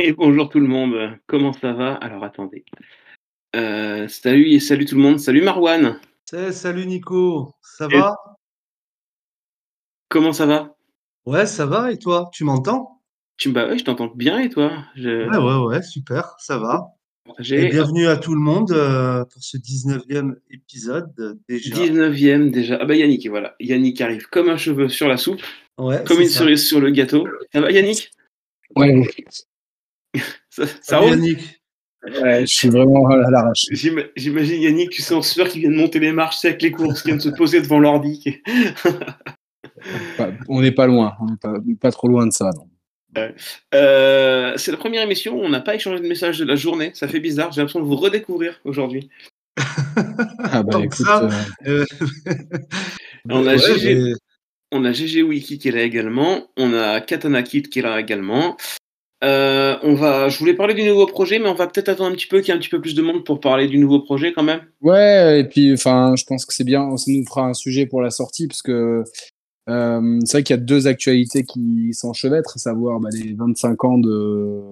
Et bonjour tout le monde, comment ça va? Alors attendez. Salut et salut tout le monde, salut Marouane. Salut Nico, ça va? Comment ça va? Ouais, ça va, et toi? Tu m'entends? Bah ouais, je t'entends bien, et toi? Ouais, super, ça va. Et bienvenue à tout le monde pour ce 19e épisode déjà. 19e déjà. Ah bah Yannick, voilà. Yannick arrive comme un cheveu sur la soupe, ouais, comme une cerise sur le gâteau. Ça va Yannick? Ouais. Ça roule Yannick? Ouais, je suis vraiment à l'arrache. J'imagine Yannick, tu sais, en sueur, qui vient de monter les marches, c'est avec les courses, qui vient de se poser devant l'ordi. On n'est pas loin, on n'est pas trop loin de ça, non. C'est la première émission où on n'a pas échangé de message de la journée, ça fait bizarre, j'ai l'impression de vous redécouvrir aujourd'hui. Ah bah écoute, ça, on a Jéjéwiki qui est là également, on a Katana Kid qui est là également. Je voulais parler du nouveau projet, mais on va peut-être attendre un petit peu qu'il y ait un petit peu plus de monde pour parler du nouveau projet quand même. Ouais, et puis enfin, je pense que c'est bien, ça nous fera un sujet pour la sortie, parce que c'est vrai qu'il y a deux actualités qui s'enchevêtrent, à savoir les 25 ans de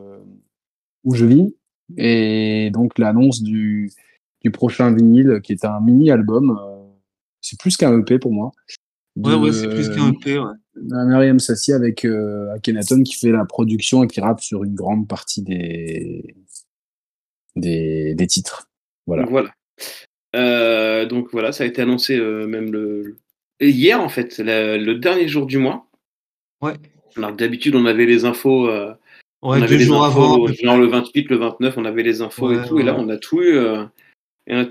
Où je vis, et donc l'annonce du prochain vinyle, qui est un mini-album. C'est plus qu'un EP pour moi. Ouais, c'est plus qu'un EP, ouais. Meryem Saci avec Akhenaton qui fait la production et qui rappe sur une grande partie des titres. Voilà. Donc voilà, ça a été annoncé même hier, en fait, le dernier jour du mois. Ouais. Alors d'habitude, on avait les infos. On avait 2 jours avant. Genre le 28, le 29, on avait les infos et là, on a tout eu. Et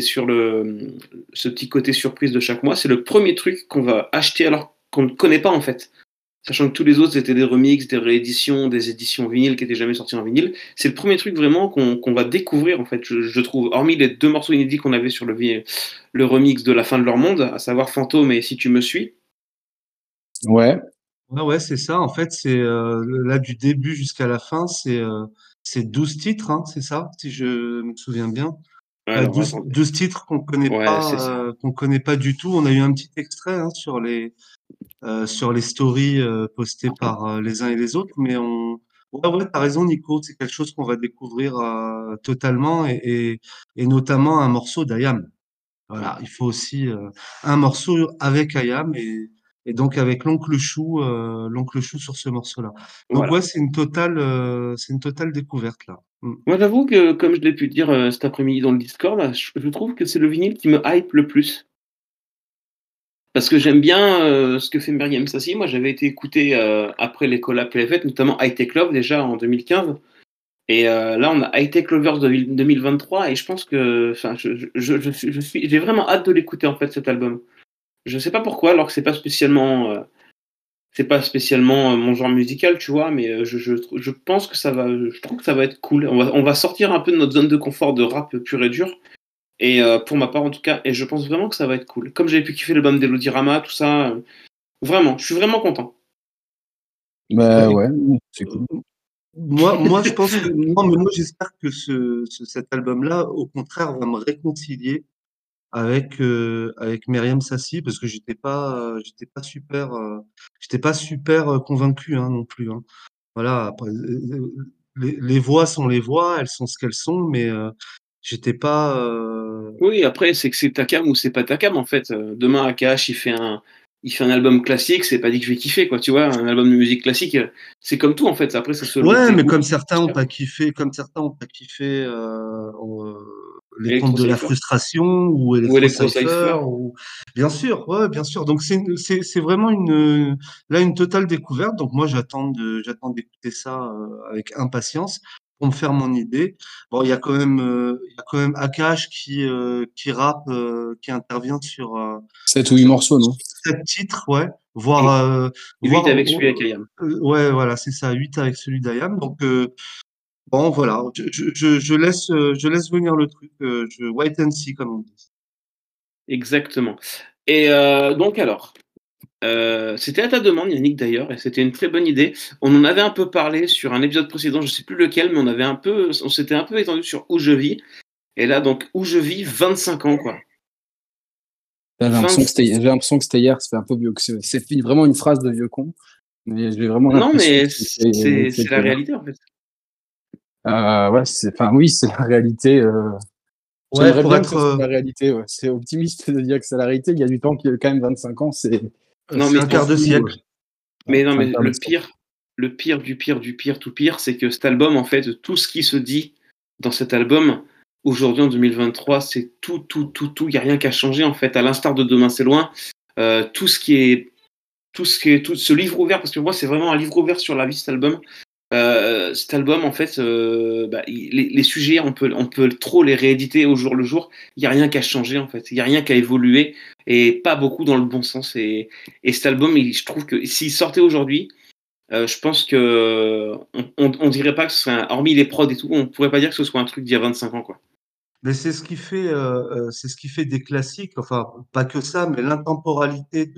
sur ce petit côté surprise de chaque mois, c'est le premier truc qu'on va acheter alors qu'on ne connaît pas, en fait. Sachant que tous les autres, c'était des remixes, des rééditions, des éditions vinyles qui n'étaient jamais sorties en vinyle. C'est le premier truc vraiment qu'on va découvrir, en fait, je trouve. Hormis les 2 morceaux inédits qu'on avait sur le remix de la fin de leur monde, à savoir Fantôme et Si tu me suis. Ouais. Ouais, c'est ça. En fait, c'est là, du début jusqu'à la fin, c'est 12 titres, hein, c'est ça, si je me souviens bien. Alors, 12 titres qu'on connaît pas du tout. On a eu un petit extrait sur les stories postées par les uns et les autres, mais t'as raison Nico, c'est quelque chose qu'on va découvrir totalement, et notamment un morceau d'IAM. Voilà, il faut aussi un morceau avec IAM, et donc avec l'oncle Chou sur ce morceau-là. Donc voilà. Ouais, c'est une totale découverte là. Moi, j'avoue que, comme je l'ai pu dire cet après-midi dans le Discord, là, je trouve que c'est le vinyle qui me hype le plus. Parce que j'aime bien ce que fait Meryem Saci. Moi, j'avais été écouté après les collabs qu'elle a faites, notamment High Tech Love déjà en 2015. Et là, on a High Tech Lovers 2023. Et je pense que j'ai vraiment hâte de l'écouter, en fait, cet album. Je sais pas pourquoi, alors que c'est pas spécialement mon genre musical, tu vois, mais je pense que je trouve que ça va être cool. On va sortir un peu de notre zone de confort de rap pur et dur, et pour ma part en tout cas, et je pense vraiment que ça va être cool. Comme j'avais pu kiffer l'album d'Elodirama, tout ça, vraiment, je suis vraiment content. Bah ouais, c'est cool. Moi, j'espère que cet album-là, au contraire, va me réconcilier avec Meryem Saci, parce que j'étais pas super convaincu non plus. Voilà, après, les voix sont les voix, elles sont ce qu'elles sont, mais j'étais pas. Oui, après c'est que c'est Takam ou c'est pas Takam, en fait. Demain Akash, il fait un album classique, c'est pas dit que je vais kiffer, quoi, tu vois, un album de musique classique, c'est comme tout, en fait. Après ça se. Ouais, mais comme certains ont pas kiffé. Les contes de la frustration ou Electro-Cypher. Bien sûr, ouais, bien sûr. Donc c'est vraiment une totale découverte. Donc moi j'attends d'écouter ça avec impatience pour me faire mon idée. Bon, il y a quand même Akash qui rappe, qui intervient sur 7 ou 8 morceaux, non? 7 titres, ouais. Voire 8 avec celui d'IAM. Ouais, voilà, c'est ça, 8 avec celui d'IAM. Donc bon, voilà, je laisse venir le truc, je wait and see, comme on dit. Exactement. Et donc alors, c'était à ta demande, Yannick, d'ailleurs, et c'était une très bonne idée. On en avait un peu parlé sur un épisode précédent, je ne sais plus lequel, mais on s'était un peu étendu sur Où je vis. Et là, donc, Où je vis, 25 ans, quoi. J'ai l'impression que c'était hier, ça fait un peu vieux. C'est vraiment une phrase de vieux con. Mais j'ai vraiment l'impression que c'est la réalité, en fait. Ouais, oui, c'est la réalité. Ouais, pour être... c'est la réalité. Ouais. C'est optimiste de dire que c'est la réalité. Il y a du temps, qu'il y a quand même 25 ans. C'est, non, mais un quart de siècle. Ouais. Mais non, mais le pire, c'est que cet album, en fait, tout ce qui se dit dans cet album, aujourd'hui en 2023, c'est tout. Il n'y a rien qu'à changer, en fait, à l'instar de Demain C'est Loin. Tout ce livre ouvert, parce que moi, c'est vraiment un livre ouvert sur la vie, cet album. Cet album, en fait, les sujets, on peut trop les rééditer au jour le jour. Il n'y a rien qu'à changer, en fait. Il n'y a rien qu'à évoluer, et pas beaucoup dans le bon sens. Et cet album, je trouve que s'il sortait aujourd'hui, je pense que on dirait pas que ce serait, hormis les prods et tout, on pourrait pas dire que ce soit un truc d'il y a 25 ans, quoi. Mais c'est ce qui fait des classiques, enfin pas que ça, mais l'intemporalité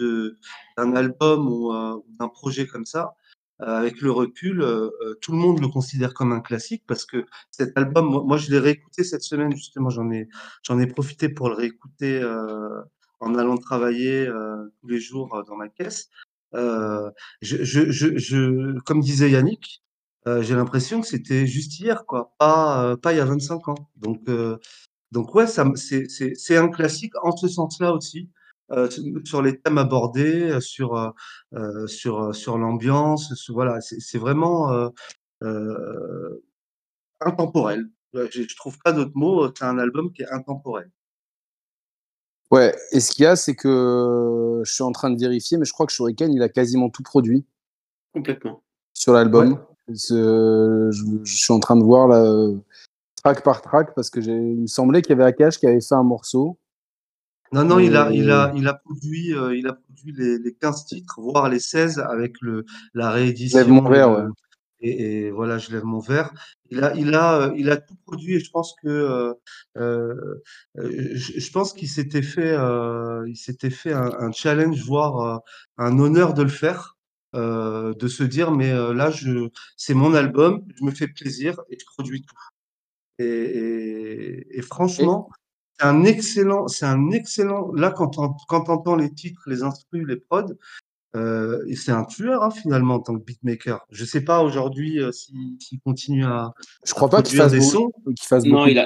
d'un album ou d'un projet comme ça. Avec le recul, tout le monde le considère comme un classique, parce que cet album, moi je l'ai réécouté cette semaine, justement, j'en ai profité pour le réécouter en allant travailler tous les jours dans ma caisse. Comme disait Yannick, j'ai l'impression que c'était juste hier, quoi, pas il y a 25 ans. Donc ouais, c'est un classique en ce sens-là aussi. Sur les thèmes abordés, sur l'ambiance, voilà, c'est vraiment intemporel. Je trouve pas d'autre mot. C'est un album qui est intemporel. Ouais. Et ce qu'il y a, c'est que je suis en train de vérifier, mais je crois que Shurik'n, il a quasiment tout produit. Complètement. Sur l'album, ouais. Je suis en train de voir là, track par track, parce que il me semblait qu'il y avait Akash qui avait fait un morceau. Non, il a produit les 15 titres, voire les 16 avec la réédition. Je lève mon verre, ouais. Et voilà, je lève mon verre. Il a tout produit, et je pense que qu'il s'était fait un challenge, voire un honneur de le faire, de se dire mais là c'est mon album, je me fais plaisir et je produis tout. Et franchement. C'est un excellent. Là, quand t'entends les titres, les instrus, les prods, c'est un tueur, hein, finalement, en tant que beatmaker. Je sais pas aujourd'hui s'il continue à. Je crois pas qu'il fasse des sons.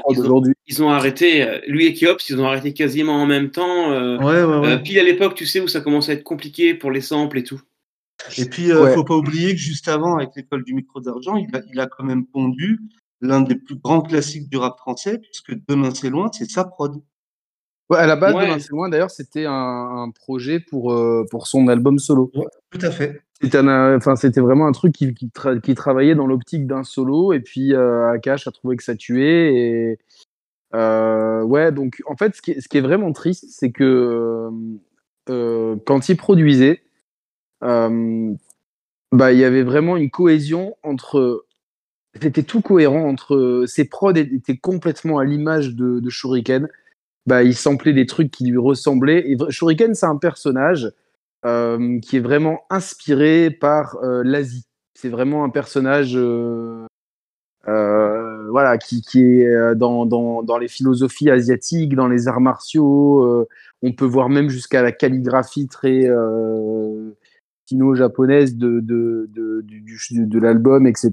Aujourd'hui. Ils ont arrêté. Lui et Kéops, ils ont arrêté quasiment en même temps. Ouais. Pile à l'époque, tu sais, où ça commence à être compliqué pour les samples et tout. Et puis, faut pas oublier que juste avant, avec l'école du micro d'argent, il a quand même pondu l'un des plus grands classiques du rap français, puisque Demain C'est Loin, c'est sa prod. Ouais, à la base, ouais. Demain C'est Loin, d'ailleurs, c'était un projet pour son album solo. Ouais, tout à fait. C'était vraiment un truc qui travaillait dans l'optique d'un solo, et puis Akash a trouvé que ça tuait. Et, donc en fait, ce qui est vraiment triste, c'est que quand il produisait, il y avait vraiment une cohésion entre... C'était tout cohérent entre ses prods étaient complètement à l'image de Shurik'n. Il samplait des trucs qui lui ressemblaient. Et Shurik'n, c'est un personnage qui est vraiment inspiré par l'Asie. C'est vraiment un personnage qui est dans les philosophies asiatiques, dans les arts martiaux. On peut voir même jusqu'à la calligraphie très sino-japonaise de l'album, etc.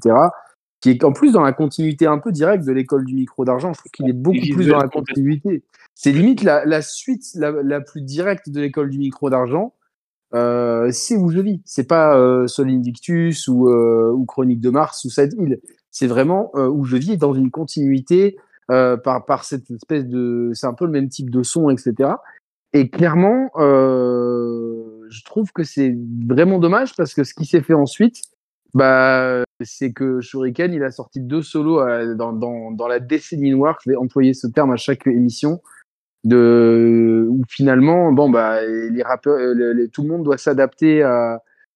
Qui est en plus dans la continuité un peu directe de l'école du micro d'argent. Je trouve qu'il est beaucoup plus dans la continuité. C'est limite la suite la plus directe de l'école du micro d'argent. C'est Où je vis. C'est pas Sol Invictus ou Chronique de Mars ou Sad Hill. C'est vraiment Où je vis dans une continuité par cette espèce de... C'est un peu le même type de son, etc. Et clairement, je trouve que c'est vraiment dommage, parce que ce qui s'est fait ensuite... c'est que Shurik'n, il a sorti 2 solos dans la décennie noire. Je vais employer ce terme à chaque émission, où finalement, les rappeurs, tout le monde doit s'adapter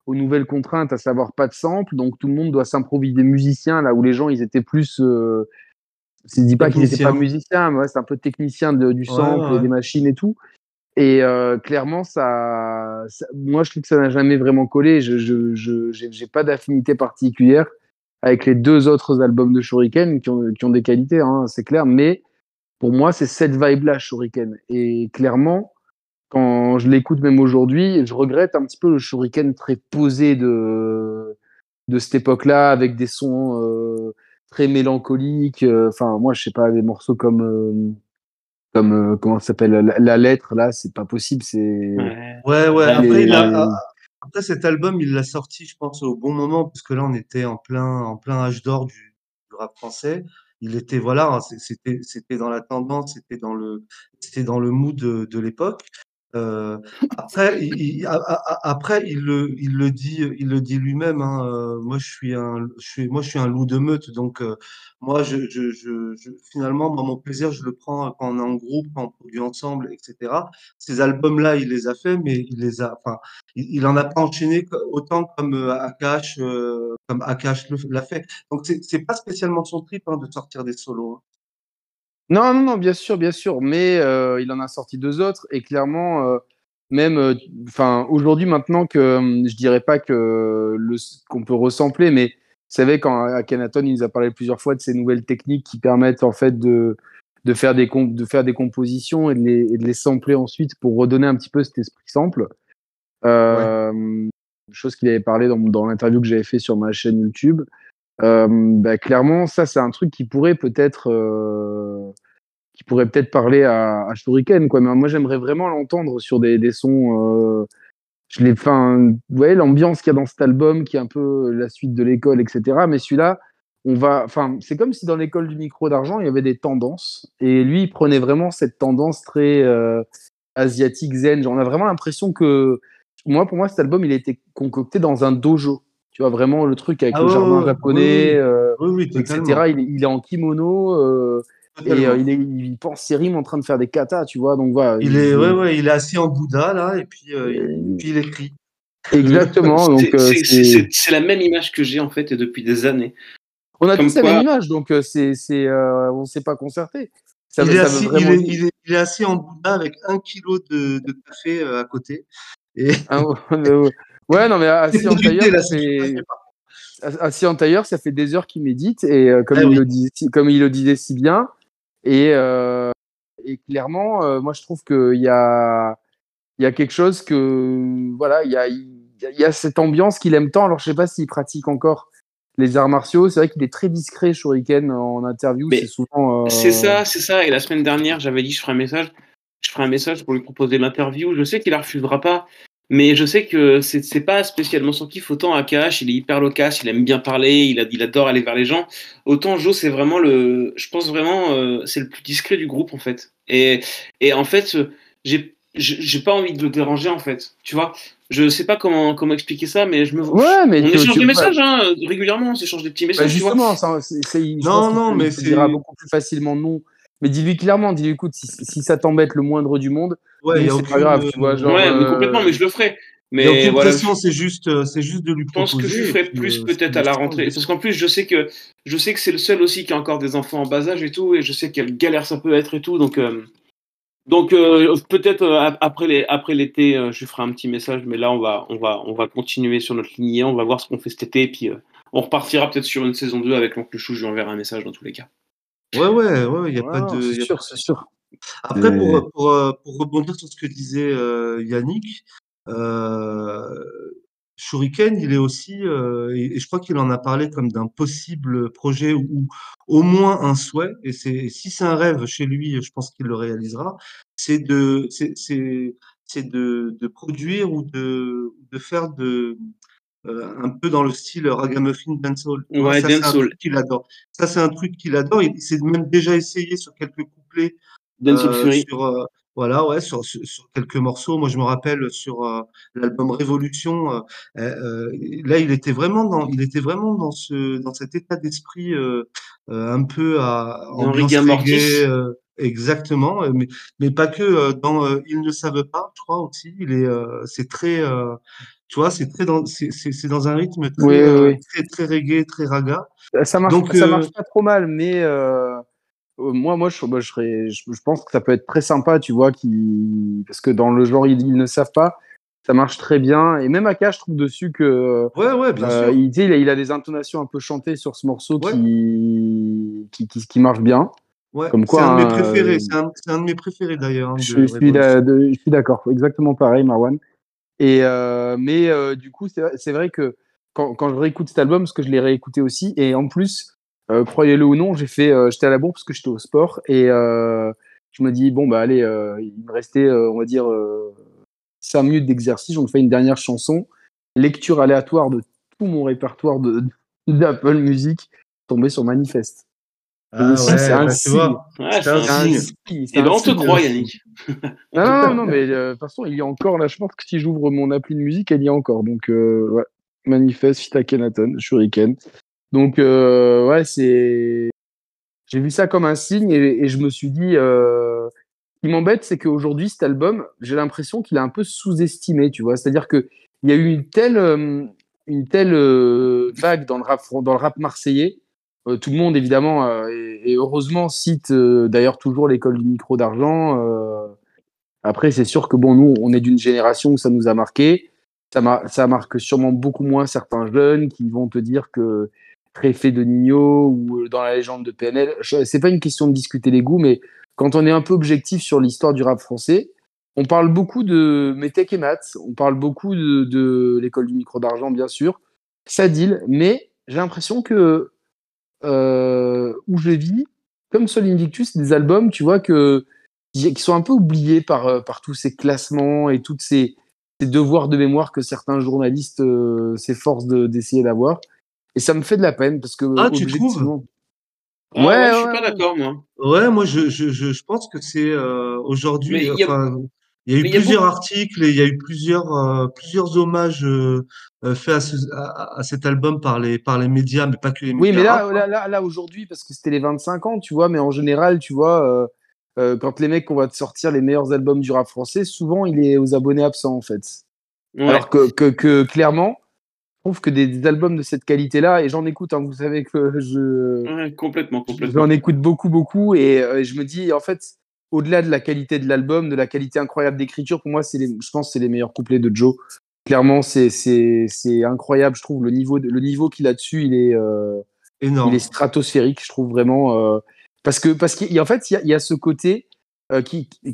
aux nouvelles contraintes, à savoir pas de sample. Donc tout le monde doit s'improviser musicien, là où les gens, ils étaient plus. Je ne dis pas qu'ils n'étaient pas musiciens, mais c'est un peu technicien du sample, ouais. Des machines et tout. Et clairement, ça, moi, je trouve que ça n'a jamais vraiment collé. J'ai pas d'affinité particulière avec les 2 autres albums de Shurik'n qui ont des qualités, hein, c'est clair. Mais pour moi, c'est cette vibe-là, Shurik'n. Et clairement, quand je l'écoute même aujourd'hui, je regrette un petit peu le Shurik'n très posé de cette époque-là, avec des sons très mélancolique. Enfin, moi, je sais pas, des morceaux comme comment ça s'appelle, la lettre, là, c'est pas possible. C'est ouais. Après, après cet album, il l'a sorti, je pense, au bon moment, parce que là, on était en plein âge d'or du rap français. Il était, voilà, c'était dans la tendance, c'était dans le mood de l'époque. Après, il le dit lui-même. Hein, moi, je suis un loup de meute. Donc, moi, finalement, moi, mon plaisir, je le prends quand on est en groupe, quand on produit ensemble, etc. Ces albums-là, il les a fait, mais il en a pas enchaîné autant comme Akash, l'a fait. Donc, c'est pas spécialement son trip, hein, de sortir des solos. Hein. Non, bien sûr, mais il en a sorti deux autres et clairement, même, enfin, aujourd'hui, maintenant que je dirais pas que qu'on peut resampler, mais vous savez, quand Akhenaton, il nous a parlé plusieurs fois de ces nouvelles techniques qui permettent en fait de faire des compositions et de les sampler ensuite pour redonner un petit peu cet esprit sample. Chose qu'il avait parlé dans l'interview que j'avais fait sur ma chaîne YouTube. Clairement, ça c'est un truc qui pourrait peut-être parler à Shurik'n, quoi. Mais moi, j'aimerais vraiment l'entendre sur des sons. Vous voyez l'ambiance qu'il y a dans cet album, qui est un peu la suite de l'école, etc. Mais celui-là, c'est comme si dans l'école du micro d'argent, il y avait des tendances, et lui, il prenait vraiment cette tendance très asiatique zen. Genre, on a vraiment l'impression que, pour moi, cet album, il a été concocté dans un dojo. Tu vois, vraiment le truc avec le jardin japonais, etc. Il est en kimono, il pense ses rimes en train de faire des katas, tu vois. Donc, voilà, il est assis en Bouddha, là, et puis, il écrit. Exactement. C'est la même image que j'ai, en fait, et depuis des années. On a tous la même image, donc on ne s'est pas concerté. Il est assis en Bouddha avec 1 kilo de café à côté. Ouais, non, mais assis en tailleur, ça fait des heures qu'il médite, et comme il le disait si bien, et clairement, moi je trouve qu'il y a quelque chose que, voilà, il y a cette ambiance qu'il aime tant. Alors je sais pas s'il pratique encore les arts martiaux, c'est vrai qu'il est très discret, Shurik'n, en interview, mais c'est souvent... C'est ça, et la semaine dernière, j'avais dit je ferai un message pour lui proposer l'interview, je sais qu'il la refusera pas. Mais je sais que c'est pas spécialement son kiff. Autant Akash, il est hyper loquace, il aime bien parler, il adore aller vers les gens. Autant Jo, c'est vraiment c'est le plus discret du groupe, en fait. Et en fait, j'ai pas envie de le déranger, en fait. Tu vois, je sais pas comment expliquer ça, mais je me... Ouais, mais on échange des messages, hein, régulièrement, on s'échange des petits messages. Bah justement, tu vois. Mais c'est... Il dira beaucoup plus facilement non. Mais dis-lui clairement, dis-lui, écoute, si ça t'embête le moindre du monde, c'est pas grave, tu vois. Genre, mais complètement, mais je le ferai. Mais donc, question, c'est juste de lui proposer. Je pense que je ferai plus peut-être à la rentrée. Parce qu'en plus, je sais que c'est le seul aussi qui a encore des enfants en bas âge et tout, et je sais quelle galère ça peut être et tout. Donc, peut-être après l'été, je ferai un petit message, mais là, on va continuer sur notre lignée, on va voir ce qu'on fait cet été, et puis on repartira peut-être sur une saison 2 avec l'oncle Chou, je lui enverrai un message dans tous les cas. Ouais, il n'y a pas de... C'est sûr. Après, pour rebondir sur ce que disait Yannick, Shurik'n, il est aussi, et je crois qu'il en a parlé comme d'un possible projet ou au moins un souhait, et si c'est un rêve chez lui, je pense qu'il le réalisera, c'est de produire ou de faire de... un peu dans le style Ragamuffin Dancehall. Ouais, ça, c'est un truc qu'il adore. Il s'est même déjà essayé sur quelques couplets. Sur quelques morceaux. Moi, je me rappelle sur l'album Révolution. Là, il était vraiment dans cet état d'esprit un peu à ambiance reggae. Exactement, mais pas que. Dans Ils ne savent pas, je crois aussi. C'est très. Tu vois, c'est dans un rythme très, très, très reggae, très raga. Ça marche pas trop mal, mais moi, je pense que ça peut être très sympa, tu vois, parce que dans le genre, ils ne savent pas, ça marche très bien. Et même Aka, je trouve dessus que bien sûr. Il a des intonations un peu chantées sur ce morceau qui marche bien. Ouais, comme quoi, c'est un de mes préférés, d'ailleurs. Je suis d'accord, exactement pareil, Marouane. Du coup, c'est vrai que quand je réécoute cet album, parce que je l'ai réécouté aussi, et en plus, Croyez-le ou non, j'étais à la bourre parce que j'étais au sport et je me dis bon bah allez, il me restait on va dire 5 minutes d'exercice, donc je fais une dernière chanson, lecture aléatoire de tout mon répertoire d'Apple Music, tombé sur Manifest. Ah ouais, c'est un signe. Ouais, c'est un signe. Et ben on te croit, Yannick. Non, mais de toute façon, il y a encore là. Je pense que si j'ouvre mon appli de musique, elle y a encore. Donc, ouais. Manifest, fit Akhenaton, Shurik'n. Donc, ouais, c'est. J'ai vu ça comme un signe et je me suis dit. Ce qui m'embête, c'est qu'aujourd'hui, cet album, j'ai l'impression qu'il est un peu sous-estimé, tu vois. C'est-à-dire qu'il y a eu une telle vague dans le rap marseillais. Tout le monde, évidemment, et heureusement, cite d'ailleurs toujours l'école du micro d'argent. Après, c'est sûr que bon, nous, on est d'une génération où ça nous a marqué. Ça marque sûrement beaucoup moins certains jeunes qui vont te dire que Préfet de Nino ou dans la légende de PNL, c'est pas une question de discuter les goûts, mais quand on est un peu objectif sur l'histoire du rap français, on parle beaucoup de Meteque et Mat, on parle beaucoup de l'école du micro d'argent, bien sûr, Sad Hill, mais j'ai l'impression que Où je vis, comme Sol Invictus, des albums, tu vois, qui sont un peu oubliés par tous ces classements et tous ces devoirs de mémoire que certains journalistes s'efforcent d'essayer d'avoir. Et ça me fait de la peine parce que. Ah, tu trouves ? Ouais, je suis pas d'accord, moi. Ouais, moi, je pense que c'est aujourd'hui. Il y a eu plusieurs articles et il y a eu plusieurs hommages faits à cet album par les médias, mais pas que les médias. Oui, mais là aujourd'hui, parce que c'était les 25 ans, tu vois, mais en général, tu vois, quand les mecs qu'on va te sortir les meilleurs albums du rap français, souvent, il est aux abonnés absents, en fait. Ouais. Alors que clairement, je trouve que des albums de cette qualité-là, et j'en écoute, hein, vous savez que je... Ouais, complètement. J'en écoute beaucoup, et je me dis, en fait... Au-delà de la qualité de l'album, de la qualité incroyable d'écriture, pour moi, je pense que c'est les meilleurs couplets de Joe. Clairement, c'est incroyable, je trouve. Le niveau qu'il a dessus, énorme. Il est stratosphérique, je trouve vraiment. Parce qu'en fait, il y a ce côté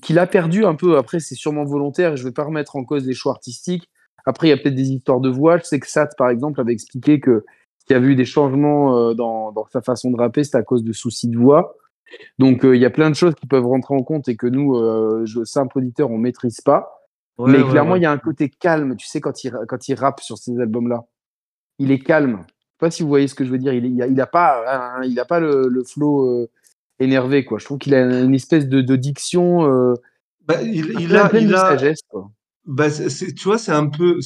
qu'il a perdu un peu. Après, c'est sûrement volontaire, et je ne vais pas remettre en cause les choix artistiques. Après, il y a peut-être des histoires de voix. Je sais que Sat, par exemple, avait expliqué qu'il y avait eu des changements dans sa façon de rapper, c'était à cause de soucis de voix. Donc, il y a plein de choses qui peuvent rentrer en compte et que nous, simples auditeurs, on ne maîtrise pas. Ouais, mais clairement, il y a un côté calme, tu sais, quand il rappe sur ces albums-là. Il est calme. Je ne sais pas si vous voyez ce que je veux dire. Il n'a pas le flow énervé, quoi. Je trouve qu'il a une espèce de diction. Il a une sagesse, quoi. Bah, tu vois, c'est un peu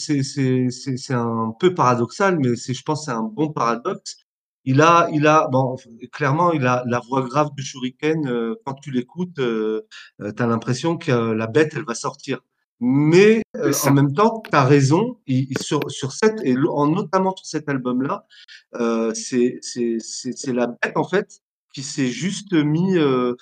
paradoxal, mais je pense que c'est un bon paradoxe. Bon, clairement, il a la voix grave de Shurik'n. Quand tu l'écoutes, t'as l'impression que la bête, elle va sortir. Mais en même temps, t'as raison. Notamment sur cet album-là, c'est la bête en fait qui s'est juste mis en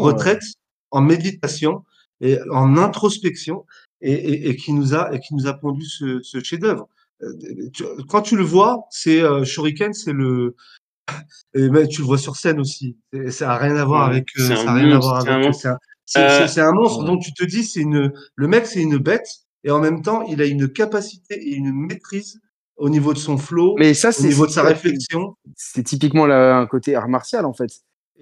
retraite, en méditation et en introspection et qui nous a pondu ce chef-d'œuvre. Quand tu le vois, c'est Shurik'n, c'est le. Et ben, tu le vois sur scène aussi. Et ça n'a rien à voir avec. C'est un monstre. Donc tu te dis, le mec, c'est une bête, et en même temps, il a une capacité et une maîtrise au niveau de son flow, au niveau de sa réflexion. C'est typiquement un côté art martial, en fait.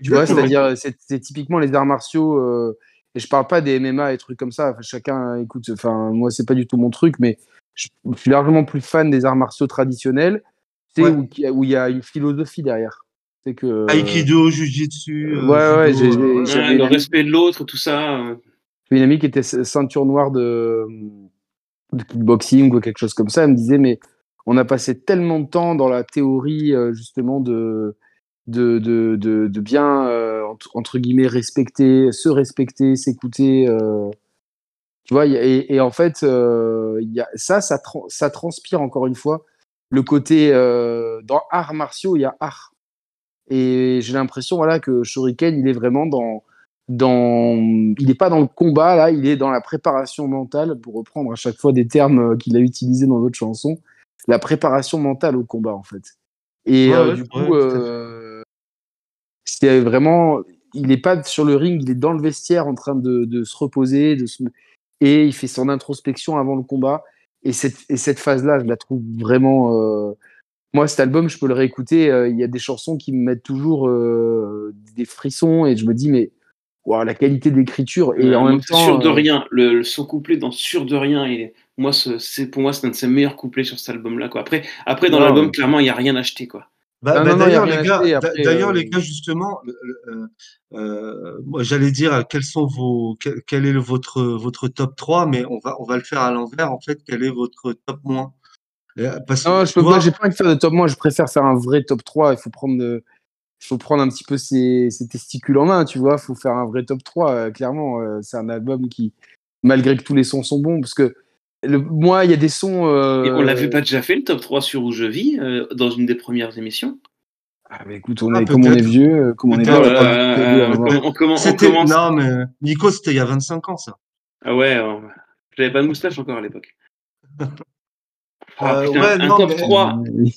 Tu vois, c'est-à-dire, c'est typiquement les arts martiaux. Et je parle pas des MMA et trucs comme ça. Chacun écoute. Enfin, moi, c'est pas du tout mon truc, mais. Je suis largement plus fan des arts martiaux traditionnels, où il y a une philosophie derrière. C'est que Aikido, Jiu-Jitsu. Le respect de l'autre, tout ça. J'ai une amie qui était ceinture noire de kickboxing ou quelque chose comme ça. Elle me disait, mais on a passé tellement de temps dans la théorie justement de bien entre guillemets se respecter, s'écouter. Tu vois, et en fait, y a ça transpire encore une fois le côté dans arts martiaux, il y a art. Et j'ai l'impression que Shurik'n, il est vraiment il n'est pas dans le combat, là, il est dans la préparation mentale, pour reprendre à chaque fois des termes qu'il a utilisés dans votre chanson, la préparation mentale au combat, en fait. Et c'était vraiment... Il n'est pas sur le ring, il est dans le vestiaire en train de se reposer, et il fait son introspection avant le combat. Et cette phase-là, je la trouve vraiment moi, cet album, je peux le réécouter. Il y a des chansons qui me mettent toujours des frissons et je me dis, mais wow, la qualité d'écriture. Et en même temps. Sûr de rien. Le son couplet dans Sûr de rien. Et moi, pour moi, c'est un de ses meilleurs couplets sur cet album-là. Quoi. Après, dans l'album, clairement, il n'y a rien acheté. Quoi. D'ailleurs, les gars, justement, moi, j'allais dire quel est votre top 3, mais on va le faire à l'envers. En fait, quel est votre top moins? Parce non, j'ai pas envie de faire de top moins, je préfère faire un vrai top 3. Il faut prendre un petit peu ses testicules en main, tu vois. Il faut faire un vrai top 3, clairement. C'est un album qui, malgré que tous les sons sont bons, parce que moi, il y a des sons. Et on l'avait pas déjà fait le top 3 sur Où je vis, dans une des premières émissions. Ah, mais écoute, comme on est vieux, comme on est vieux. Non, mais Nico, c'était il y a 25 ans, ça. Ah ouais, j'avais pas de moustache encore à l'époque.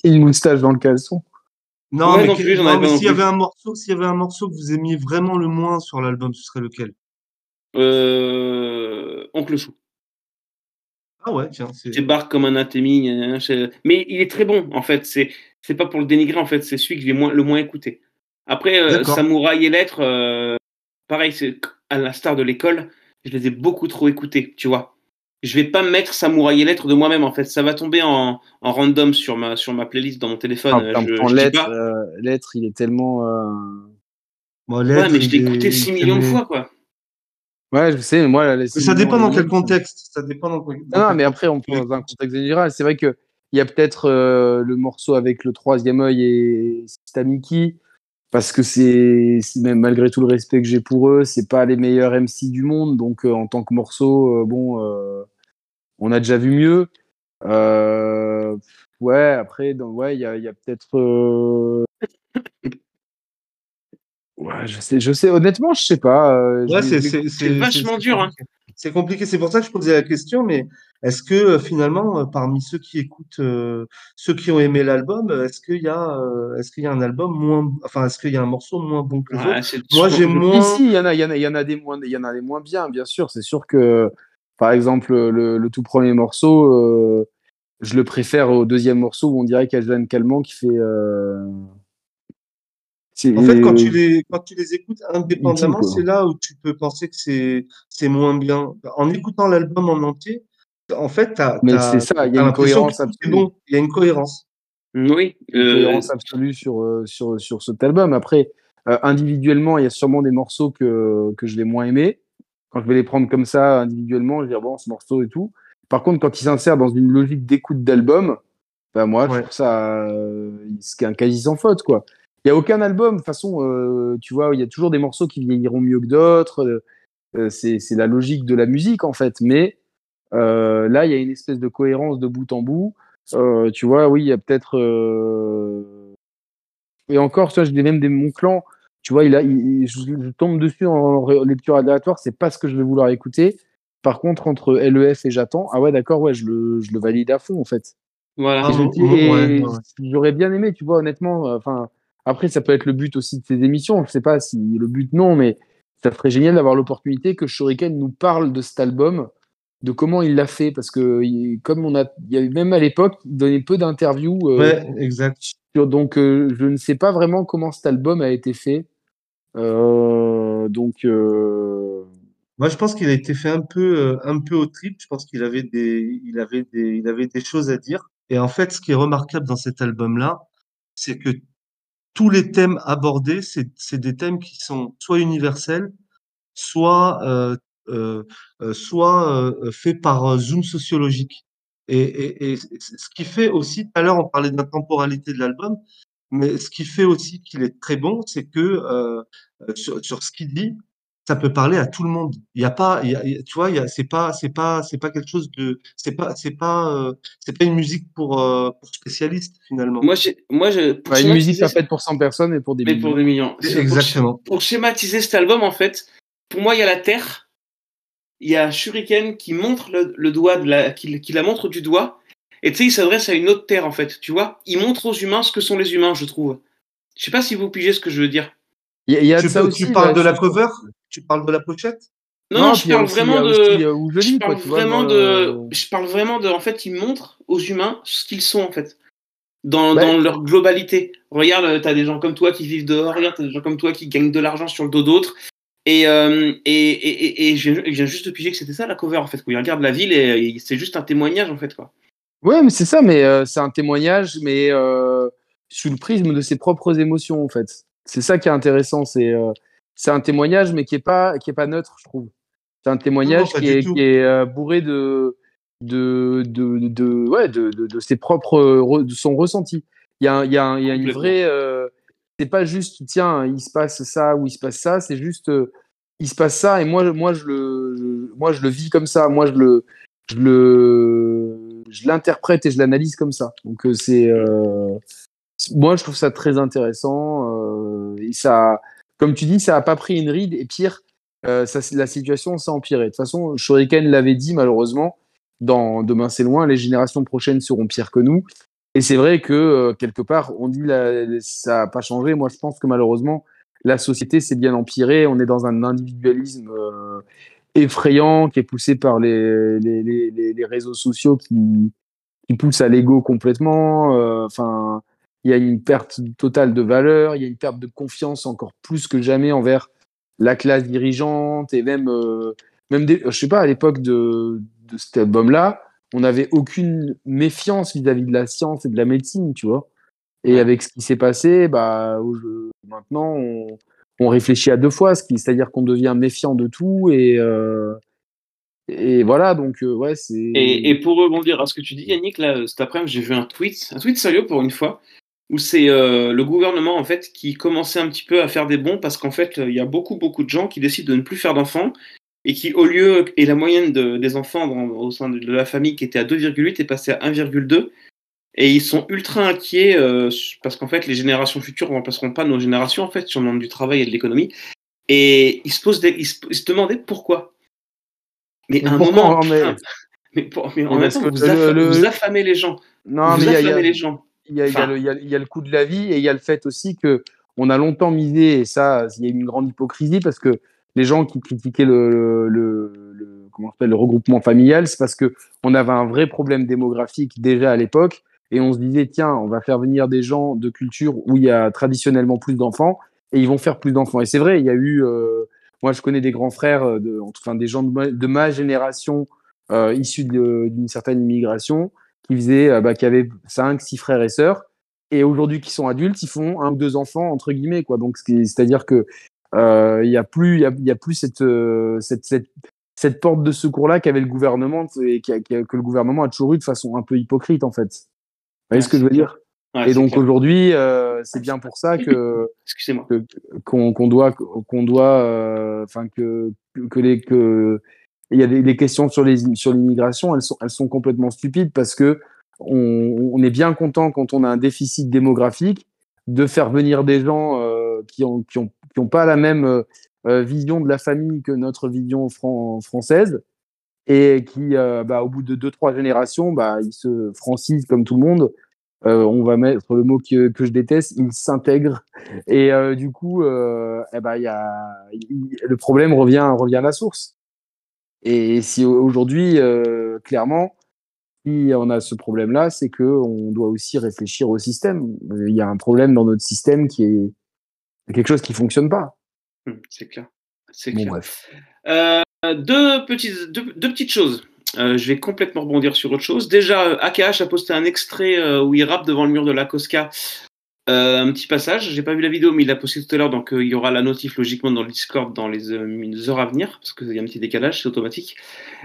Une moustache dans le caleçon. Non, ouais, mais s'il y avait un morceau que vous aimiez vraiment le moins sur l'album, ce serait lequel? Oncle Chou. Ah ouais, tiens. C'est barre comme un atémi. Mais il est très bon, en fait. C'est pas pour le dénigrer, en fait. C'est celui que j'ai le moins écouté. Après, Samouraï et Lettres, pareil, c'est à la star de l'école, je les ai beaucoup trop écoutés, tu vois. Je vais pas mettre Samouraï et Lettres de moi-même, en fait. Ça va tomber en random sur ma playlist dans mon téléphone. Lettres, il est tellement... ouais, mais je l'ai écouté 6 millions de fois, quoi. Ouais, je sais, mais moi... Mais ça dépend dans quel contexte. Non, mais après, on peut dans un contexte général. C'est vrai qu'il y a peut-être le morceau avec le troisième œil et Stamiki, parce que c'est même malgré tout le respect que j'ai pour eux, c'est pas les meilleurs MC du monde. Donc, en tant que morceau, on a déjà vu mieux. Ouais, après, il y a peut-être. Ouais, je sais. Honnêtement, je sais pas. C'est vachement dur. Hein. C'est compliqué. C'est pour ça que je posais la question. Mais est-ce que finalement, parmi ceux qui écoutent, ceux qui ont aimé l'album, est-ce qu'il y a un album moins, enfin, est-ce qu'il y a un morceau moins bon que les autres? Moi, j'ai moins. Ici, il y en a des moins bien, bien sûr. C'est sûr que. Par exemple, le tout premier morceau, je le préfère au deuxième morceau où on dirait qu'il y a Jeanne Calment qui fait. En fait, quand tu les écoutes indépendamment, c'est là où tu peux penser que c'est moins bien. En écoutant l'album en entier, en fait, il y a une cohérence absolue. Bon, il y a une cohérence. Oui. Une cohérence absolue sur cet album. Après, individuellement, il y a sûrement des morceaux que je vais moins aimer. Quand je vais les prendre comme ça individuellement, je vais dire bon, ce morceau et tout. Par contre, quand ils s'insèrent dans une logique d'écoute d'album, moi, je trouve ça c'est un quasi sans faute, quoi. Il n'y a aucun album, de toute façon, tu vois, il y a toujours des morceaux qui vieilliront mieux que d'autres. C'est la logique de la musique, en fait. Mais là, il y a une espèce de cohérence de bout en bout. Tu vois, oui, il y a peut-être. Et encore, tu vois, j'ai même des Mon Clan. Tu vois, je tombe dessus en lecture aléatoire, c'est pas ce que je vais vouloir écouter. Par contre, entre LEF et J'attends, ah ouais, d'accord, ouais, je le valide à fond, en fait. Voilà. J'aurais bien aimé, tu vois, honnêtement. Après, ça peut être le but aussi de ces émissions. Je sais pas si le but, non, mais ça serait génial d'avoir l'opportunité que Shurik'n nous parle de cet album, de comment il l'a fait, parce que comme il y a même à l'époque, il donnait peu d'interviews. Ouais, exact. Donc, je ne sais pas vraiment comment cet album a été fait. Moi, je pense qu'il a été fait un peu au trip. Je pense qu'il avait des choses à dire. Et en fait, ce qui est remarquable dans cet album-là, c'est que tous les thèmes abordés, c'est des thèmes qui sont soit universels, soit faits par zoom sociologique. Et ce qui fait aussi, tout à l'heure, on parlait de la temporalité de l'album. Mais ce qui fait aussi qu'il est très bon, c'est que sur ce qu'il dit, ça peut parler à tout le monde. Il y a pas, tu vois, c'est pas quelque chose de, c'est pas une musique pour spécialistes finalement. Une musique pas faite pour 100 personnes et pour des millions. Exactement. Pour schématiser cet album, en fait, pour moi, il y a la Terre, il y a Shurik'n qui montre le doigt qui la montre du doigt. Et tu sais, il s'adresse à une autre terre, en fait, tu vois. Il montre aux humains ce que sont les humains, je trouve. Je sais pas si vous pigez ce que je veux dire. Tu parles de la cover ? Tu parles de la pochette ? Non, je parle vraiment de... Je parle vraiment de... En fait, il montre aux humains ce qu'ils sont, en fait. dans leur globalité. Regarde, t'as des gens comme toi qui vivent dehors, regarde, t'as des gens comme toi qui gagnent de l'argent sur le dos d'autres. Et je viens juste de piger que c'était ça la cover en fait. Où il regarde la ville et c'est juste un témoignage en fait quoi. Ouais, mais c'est ça, mais c'est un témoignage, mais sous le prisme de ses propres émotions en fait. C'est ça qui est intéressant, c'est un témoignage mais qui est pas neutre je trouve. C'est un témoignage qui est bourré de ses propres de son ressenti. Il y a une vraie c'est pas juste tiens il se passe ça ou il se passe ça, c'est juste il se passe ça et moi je le vis comme ça, je l'interprète et je l'analyse comme ça. Donc moi je trouve ça très intéressant et ça comme tu dis ça a pas pris une ride et pire la situation s'est empirée. De toute façon Shurik'n l'avait dit malheureusement dans Demain C'est Loin, les générations prochaines seront pires que nous. Et c'est vrai que, quelque part, on dit ça n'a pas changé. Moi, je pense que malheureusement, la société s'est bien empirée. On est dans un individualisme effrayant qui est poussé par les réseaux sociaux qui poussent à l'ego complètement. Enfin, il y a une perte totale de valeur. Il y a une perte de confiance encore plus que jamais envers la classe dirigeante. Et même je ne sais pas, à l'époque de cet album-là, on n'avait aucune méfiance vis-à-vis de la science et de la médecine, tu vois. Et avec ce qui s'est passé, maintenant, on réfléchit à deux fois, c'est-à-dire qu'on devient méfiant de tout. Et voilà, donc, ouais, c'est... Et pour rebondir à ce que tu dis, Yannick, là, cet après-midi, j'ai vu un tweet sérieux pour une fois, où c'est le gouvernement, en fait, qui commençait un petit peu à faire des bons, parce qu'en fait, il y a beaucoup, beaucoup de gens qui décident de ne plus faire d'enfants, et qui, au lieu, et la moyenne des enfants au sein de la famille qui était à 2,8 est passée à 1,2, et ils sont ultra inquiets parce qu'en fait les générations futures ne remplaceront pas nos générations en fait sur le monde du travail et de l'économie, et ils se demandaient pourquoi. Mais à un moment, vous affamez les gens. Non, vous affamez les gens. Il y a le coût de la vie et il y a le fait aussi que on a longtemps misé, et ça, il y a une grande hypocrisie parce que les gens qui critiquaient le regroupement familial, c'est parce que on avait un vrai problème démographique déjà à l'époque, et on se disait tiens, on va faire venir des gens de culture où il y a traditionnellement plus d'enfants, et ils vont faire plus d'enfants. Et c'est vrai, il y a eu, moi je connais des grands frères, des gens de ma génération issus d'une certaine immigration, qui avaient 5-6 frères et sœurs, et aujourd'hui qui sont adultes, ils font 1 ou 2 enfants entre guillemets quoi. Donc c'est-à-dire que il y a plus cette porte de secours-là qu'avait le gouvernement et que le gouvernement a toujours eu de façon un peu hypocrite en fait. Vous voyez ce que je veux dire ? Ouais, et donc clair. Aujourd'hui, c'est bien pour ça que qu'on doit, il y a des questions sur l'immigration, elles sont complètement stupides parce que on est bien content quand on a un déficit démographique de faire venir des gens qui n'ont pas la même vision de la famille que notre vision française et qui, au bout de 2-3 générations, ils se francisent comme tout le monde. On va mettre le mot que je déteste, ils s'intègrent. Et du coup, le problème revient à la source. Et si aujourd'hui, clairement, si on a ce problème-là, c'est qu'on doit aussi réfléchir au système. Il y a un problème dans notre système qui est quelque chose qui ne fonctionne pas. C'est clair. Bon, bref. Deux petites choses. Je vais complètement rebondir sur autre chose. Déjà, AKH a posté un extrait où il rappe devant le mur de la Cosca. Un petit passage. Je n'ai pas vu la vidéo, mais il l'a posté tout à l'heure. Donc, il y aura la notif logiquement dans le Discord dans les heures à venir, parce qu'il y a un petit décalage, c'est automatique.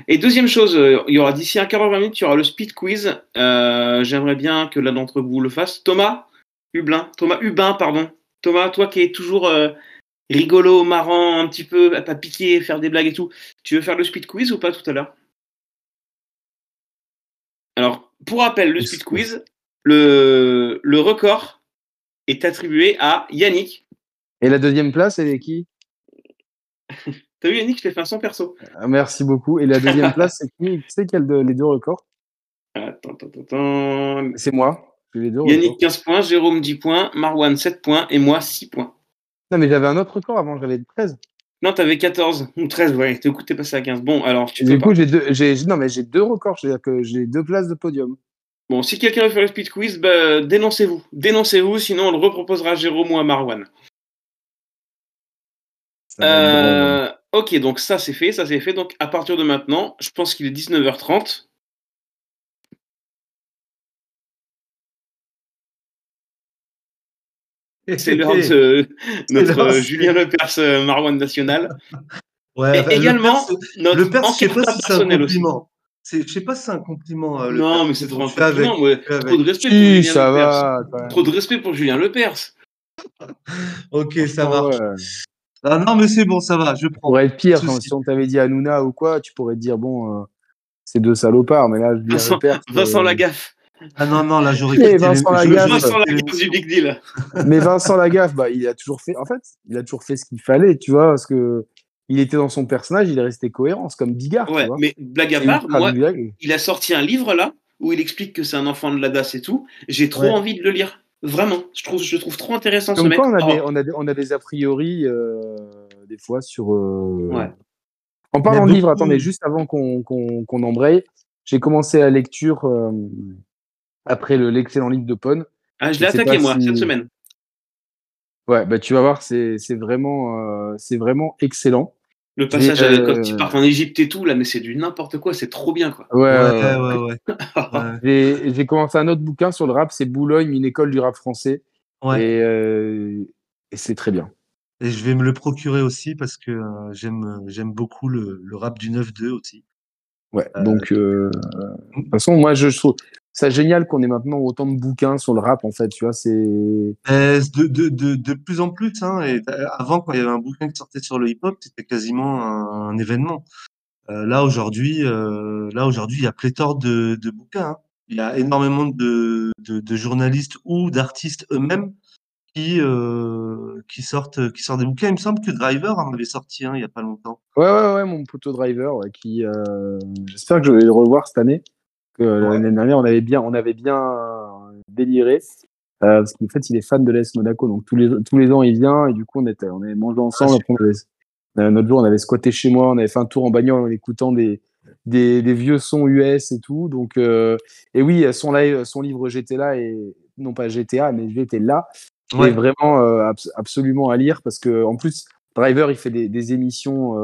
Et deuxième chose, il y aura d'ici un quart d'heure, 20 minutes, il y aura le speed quiz. J'aimerais bien que l'un d'entre vous le fasse. Thomas Hubin. Thomas, toi qui es toujours rigolo, marrant, un petit peu, à pas piquer, faire des blagues et tout, tu veux faire le speed quiz ou pas tout à l'heure ? Alors, pour rappel, le speed quiz, le record est attribué à Yannick. Et la deuxième place, elle est qui ? T'as vu Yannick, je t'ai fait un son perso. Merci beaucoup. Et la deuxième place, c'est qui ? Tu sais qu'il y a les deux records ? Attends. C'est moi. Yannick 15 points, Jérôme 10 points, Marouane 7 points et moi 6 points. Non mais j'avais un autre record avant, j'avais 13. Non, t'avais 14 ou 13, ouais. Du coup, t'es passé à 15. Bon, alors tu. Du coup, j'ai deux records, c'est-à-dire que j'ai 2 places de podium. Bon, si quelqu'un veut faire le speed quiz, bah, dénoncez-vous. Dénoncez-vous, sinon on le reproposera à Jérôme ou à Marouane. Ok, donc ça c'est fait, ça c'est fait. Donc à partir de maintenant, je pense qu'il est 19h30. C'est l'heure de notre Julien Lepers Marouane National. Ouais, et également, notre enquêteur personnel aussi. Je sais pas si c'est un compliment. Non, mais c'est trop un compliment. Trop de respect pour Julien Lepers. Trop de respect pour Julien Lepers. Ok, ça marche. Ah non, mais c'est bon, ça va, je prends. Ça pourrait être pire, si on t'avait dit Hanouna ou quoi, tu pourrais te dire, bon, c'est deux salopards, mais là, Julien Lepers... Vincent Lagaffe. Ah non, non, là, j'aurais quitté. Vincent Lagaffe du Big Deal. Mais Vincent Lagaffe, bah, il a toujours fait... En fait, il a toujours fait ce qu'il fallait, tu vois, parce que... Il était dans son personnage, il est resté cohérent, c'est comme Bigard. Ouais, tu vois. Mais blague à part, moi, il a sorti un livre là où il explique que c'est un enfant de la DAS et tout. J'ai trop envie de le lire, vraiment. Je trouve trop intéressant ce mec. On a des a priori des fois sur. Ouais. En parlant de livre, attendez, juste avant qu'on embraye, j'ai commencé la lecture après l'excellent livre de Pone. Ah, je l'ai attaqué moi cette semaine. Ouais, bah tu vas voir, c'est vraiment excellent. Le passage avec quand ils partent en Égypte et tout, là, mais c'est du n'importe quoi, c'est trop bien, quoi. Ouais. J'ai commencé un autre bouquin sur le rap, c'est Boulogne, une école du rap français. Ouais. Et c'est très bien. Et je vais me le procurer aussi parce que j'aime beaucoup le rap du 9-2 aussi. Ouais, donc, de toute façon, moi, je trouve... C'est génial qu'on ait maintenant autant de bouquins sur le rap, en fait, tu vois, c'est... De plus en plus, hein, et avant, quand il y avait un bouquin qui sortait sur le hip-hop, c'était quasiment un événement. Là, aujourd'hui, il y a pléthore de bouquins, hein. Il y a énormément de journalistes ou d'artistes eux-mêmes qui sortent des bouquins. Il me semble que Driver en avait sorti un il n'y a pas longtemps. Ouais, mon poteau Driver, ouais, qui... J'espère que je vais le revoir cette année. L'année dernière, on avait bien déliré. Parce qu'en fait, il est fan de l'AS Monaco. Donc, tous les ans, il vient. Et du coup, on est mangé ensemble. Après, notre jour, on avait squatté chez moi. On avait fait un tour en bagnole en écoutant des vieux sons US et tout. Donc, et oui, son livre J'étais là, et non pas GTA, mais J'étais là. Ouais. Est vraiment absolument à lire. Parce qu'en plus, Driver, il fait des émissions,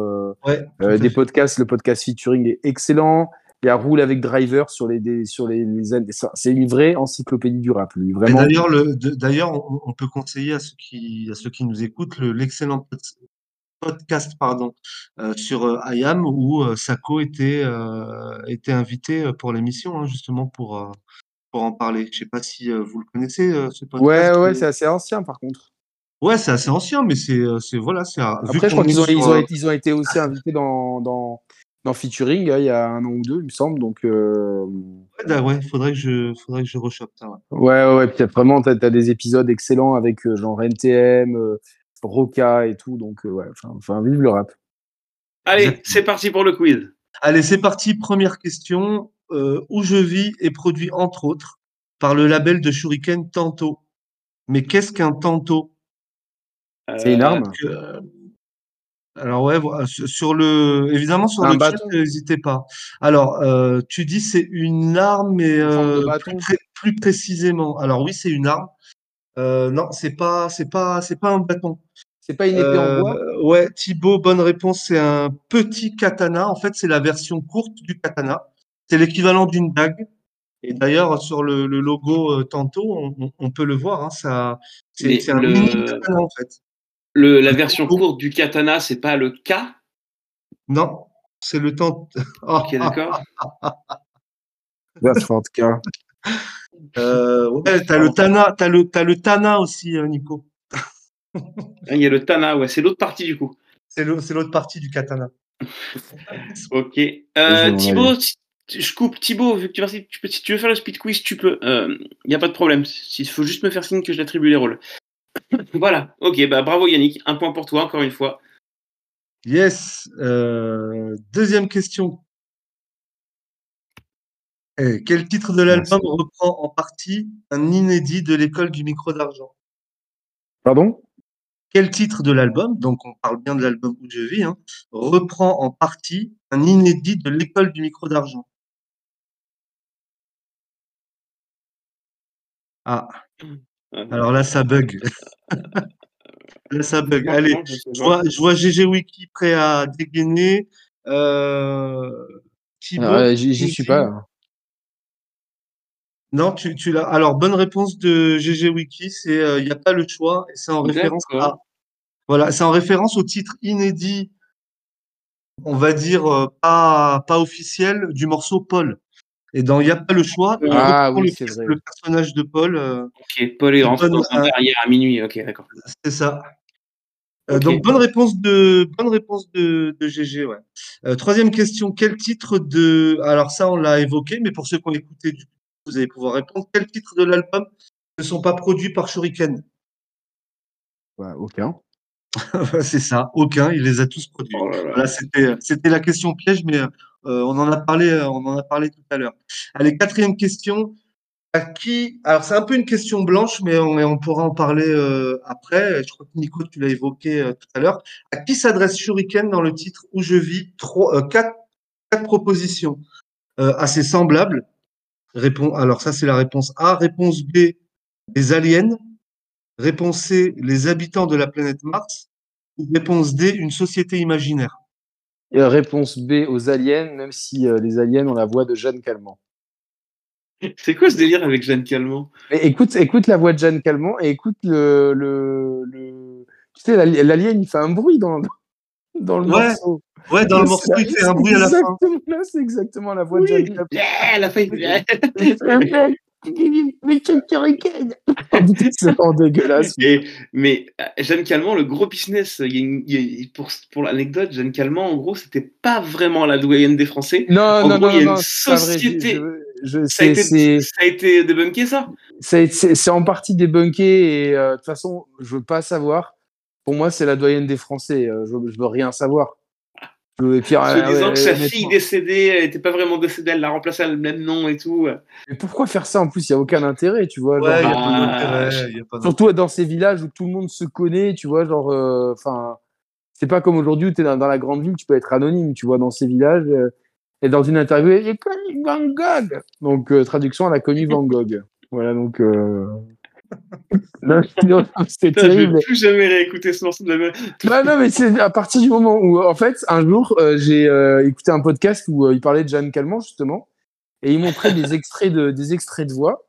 des podcasts. Le podcast featuring est excellent. Il y a Roule avec Driver sur les c'est une vraie encyclopédie du rap, lui, vraiment. Et d'ailleurs, on peut conseiller à ceux qui nous écoutent l'excellent podcast sur IAM où Sako était invité pour l'émission, hein, justement pour en parler. Je ne sais pas si vous le connaissez, ce podcast. Ouais, c'est assez ancien par contre. Ouais, c'est assez ancien, mais c'est voilà. Après, je crois qu'ils ont été aussi invités dans featuring, il y a un an ou deux, il me semble. Donc, ouais, faudrait que je rechoppe ça. Ouais. Puis vraiment, t'as des épisodes excellents avec genre NTM, Roca et tout. Donc, ouais, enfin, vive le rap. Allez, c'est parti pour le quiz. Allez, c'est parti. Première question. Où je vis est produit, entre autres, par le label de Shurik'n Tanto. Mais qu'est-ce qu'un Tanto ? C'est une arme. Alors ouais, évidemment sur le chat, n'hésitez pas. Alors tu dis c'est une arme, mais plus précisément. Alors oui, c'est une arme. Non, c'est pas un bâton. C'est pas une épée en bois. Ouais, Thibaut, bonne réponse. C'est un petit katana. En fait, c'est la version courte du katana. C'est l'équivalent d'une dague. Et d'ailleurs sur le logo Tanto, on peut le voir. Hein, ça, c'est un mini katana en fait. La version courte du katana, c'est pas le K ? Non, c'est le temps. Ok, d'accord. Version K. Ouais, t'as le Tana aussi, Nico. Il y a le Tana, ouais, c'est l'autre partie du coup. C'est l'autre partie du katana. Ok. Thibaut, je coupe. Thibaut, vu que si tu veux faire le speed quiz, tu peux. Il n'y a pas de problème. Il faut juste me faire signe que je l'attribue les rôles. Voilà, ok, bah bravo Yannick, un point pour toi encore une fois. Yes, deuxième question. Quel titre de l'album reprend en partie un inédit de l'école du micro d'argent ? Pardon ? Quel titre de l'album, donc on parle bien de l'album Où je vis, hein, reprend en partie un inédit de l'école du micro d'argent ? Ah, alors là, ça bug. Là, ça bug. Allez, je vois Jéjéwiki prêt à dégainer. J'y suis pas. Non, tu l'as. Alors, bonne réponse de Jéjéwiki, c'est il n'y a pas le choix. Et c'est en référence à... Voilà, c'est en référence au titre inédit, on va dire pas officiel, du morceau Paul. Et dans Il n'y a pas le choix, le personnage de Paul. Ok, Paul est rentré derrière à minuit, ok, d'accord. C'est ça. Donc, bonne réponse de GG, ouais. Troisième question, quel titre de... Alors ça, on l'a évoqué, mais pour ceux qui ont écouté, du coup, vous allez pouvoir répondre. Quels titres de l'album ne sont pas produits par Shurik'n? Aucun. C'est ça, aucun, il les a tous produits. Oh là là. Voilà, c'était la question piège, mais on en a parlé tout à l'heure. Allez, quatrième question. À qui... Alors, c'est un peu une question blanche, mais on pourra en parler après. Je crois que Nico, tu l'as évoqué tout à l'heure. À qui s'adresse Shurik'n dans le titre Où je vis? Quatre propositions assez semblables. Alors, ça, c'est la réponse A. Réponse B, des aliens. Réponse C, les habitants de la planète Mars. Ou réponse D, une société imaginaire. Et réponse B, aux aliens, même si les aliens ont la voix de Jeanne Calment. C'est quoi ce délire avec Jeanne Calment? Écoute la voix de Jeanne Calment et écoute le... Tu sais, l'alien, il fait un bruit dans le morceau. Ouais, dans le morceau, il fait un bruit à la fin. Là, c'est exactement la voix de Jeanne Calment. La fin, il... Mais c'est vraiment dégueulasse. Mais Jeanne Calment, le gros business, pour l'anecdote, Jeanne Calment, en gros, c'était pas vraiment la doyenne des Français. Non, en gros, il y a une société. Ça a été débunké, ça? C'est en partie débunké, et de toute façon, je veux pas savoir. Pour moi, c'est la doyenne des Français. Je veux rien savoir. Et puis, disant que sa fille décédée, elle n'était pas vraiment décédée, elle l'a remplacée à le même nom et tout. Mais pourquoi faire ça en plus? Il n'y a aucun intérêt, tu vois. Ouais, y a pas d'intérêt. Surtout dans ces villages où tout le monde se connaît, tu vois. Genre, c'est pas comme aujourd'hui où tu es dans la grande ville, tu peux être anonyme, tu vois, dans ces villages. Et dans une interview, il a connu Van Gogh. Donc, traduction, elle a connu Van Gogh. Voilà, donc. C'était terrible. Je vais plus jamais réécouter ce morceau de la même. Non, mais c'est à partir du moment où, en fait, un jour, j'ai écouté un podcast où il parlait de Jeanne Calment, justement, et il montrait des extraits de voix.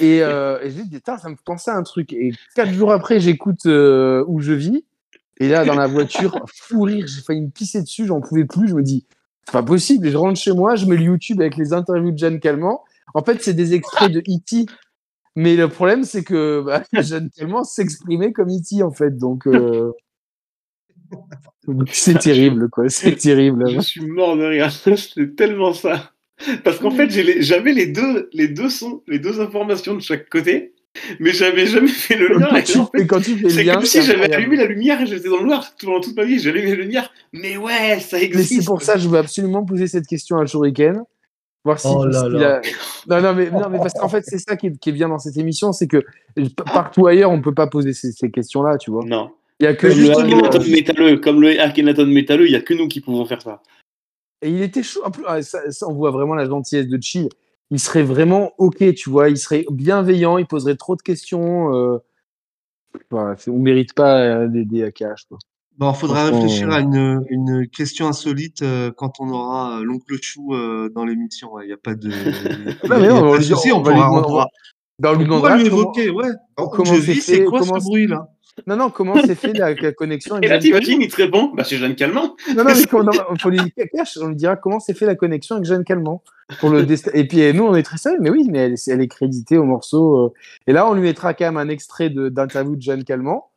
Et j'ai dit, ça me fait penser à un truc. Et 4 jours après, j'écoute Où je vis. Et là, dans la voiture, fou rire, j'ai failli me pisser dessus, j'en pouvais plus. Je me dis, c'est pas possible. Et je rentre chez moi, je mets le YouTube avec les interviews de Jeanne Calment. En fait, c'est des extraits de E.T. Mais le problème, c'est que Jeanne Calment s'exprimait comme E.T. en fait, donc c'est terrible, quoi. C'est terrible. Je suis mort de rire. C'est tellement ça. Parce qu'en fait, j'avais les deux sons, les deux informations de chaque côté, mais j'avais jamais fait le lien. C'est comme si j'avais allumé la lumière et j'étais dans le noir toute ma vie. J'allumais la lumière, mais ouais, ça existe. Mais c'est pour ça, je veux absolument poser cette question à Shurik'n. Voir si non, mais parce qu'en fait, c'est ça qui est bien dans cette émission, c'est que partout ailleurs, on ne peut pas poser ces questions-là, tu vois. Non. Il y a que comme le Akhenaton métalleux, il n'y a que nous qui pouvons faire ça. Et il était chaud. En plus, ça, on voit vraiment la gentillesse de Chill. Il serait vraiment OK, tu vois. Il serait bienveillant, il poserait trop de questions. Voilà, on ne mérite pas des AKH, quoi. Bon, il faudra réfléchir à une question insolite quand on aura l'oncle Chou dans l'émission. Il n'y a pas de souci, on pourra lui évoquer. Comment c'est quoi ce bruit-là? Non, comment s'est fait la connexion avec Jeanne Calment? Il te répond, c'est Jeanne Calment. Non, mais on lui dira comment s'est fait la connexion avec Jeanne Calment. Et puis nous, on est très sérieux, mais oui, mais elle est créditée au morceau. Et là, on lui mettra quand même un extrait d'interview de Jeanne Calment.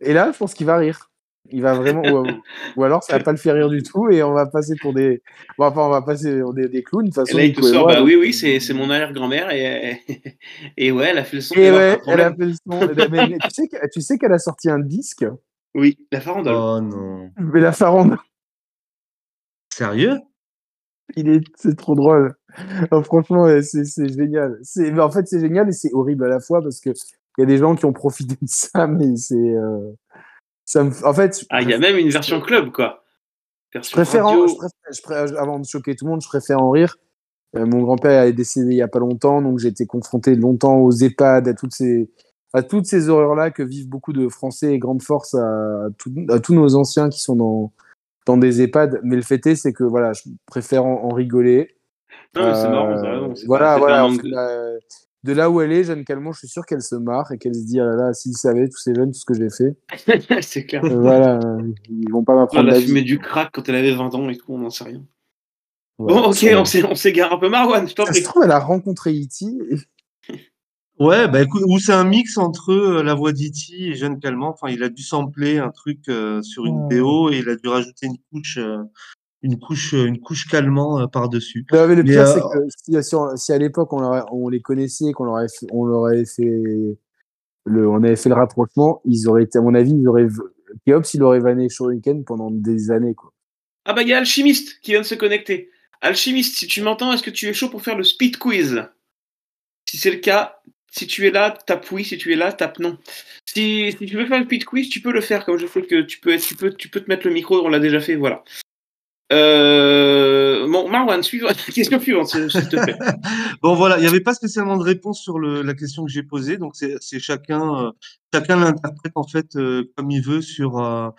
Et là, je pense qu'il va rire. Il va vraiment, ou alors ça va pas le faire rire du tout et on va passer pour des, des clowns de toute façon. Et là, il te sort, oui, c'est mon arrière-grand-mère et ouais, elle a fait le son. Et ouais, elle a fait le son. Mais tu sais qu'elle a sorti un disque. Oui, la farandole. Oh non. Mais la farandole. Sérieux? C'est trop drôle. Alors, franchement, c'est génial. En fait, c'est génial et c'est horrible à la fois parce que il y a des gens qui ont profité de ça, mais c'est. En fait, il y a même une version club, quoi. Avant de choquer tout le monde, je préfère en rire Mon grand-père est décédé il n'y a pas longtemps, donc j'ai été confronté longtemps aux EHPAD, à toutes ces horreurs-là que vivent beaucoup de Français et grande force à tous nos anciens qui sont dans des EHPAD. Mais le fait est, c'est que voilà, je préfère en rigoler. Non, c'est marrant, ça, non, c'est voilà. De là où elle est, Jeanne Calment, je suis sûr qu'elle se marre et qu'elle se dit, ah là là, s'ils savaient, tous ces jeunes, tout ce que j'ai fait. C'est clair. Voilà, ils vont pas m'apprendre. Elle a fumé du crack quand elle avait 20 ans et tout, on n'en sait rien. Ouais, bon, ok, on s'égare un peu. Marouane, je t'en prie. Ça se trouve, elle a rencontré E.T. Ouais, bah écoute, ou c'est un mix entre la voix d'E.T. et Jeanne Calment. Enfin, il a dû sampler un truc sur une BO et il a dû rajouter une couche Calment par-dessus. Mais le pire, c'est que si à l'époque on les connaissait et qu'on avait fait le rapprochement, ils auraient été, à mon avis, Kéops, il aurait vanné Shurik'n pendant des années, quoi. Ah bah, il y a Alchimiste qui vient de se connecter. Alchimiste, si tu m'entends, est-ce que tu es chaud pour faire le speed quiz? Si c'est le cas, si tu es là, tape oui. Si tu es là, tape non. Si tu veux faire le speed quiz, tu peux le faire, comme je sais que tu peux te mettre le micro, on l'a déjà fait, voilà. Bon, Marouane, question suivante, s'il te plaît. Bon, voilà, il n'y avait pas spécialement de réponse sur la question que j'ai posée, donc c'est chacun l'interprète en fait comme il veut sur. Non,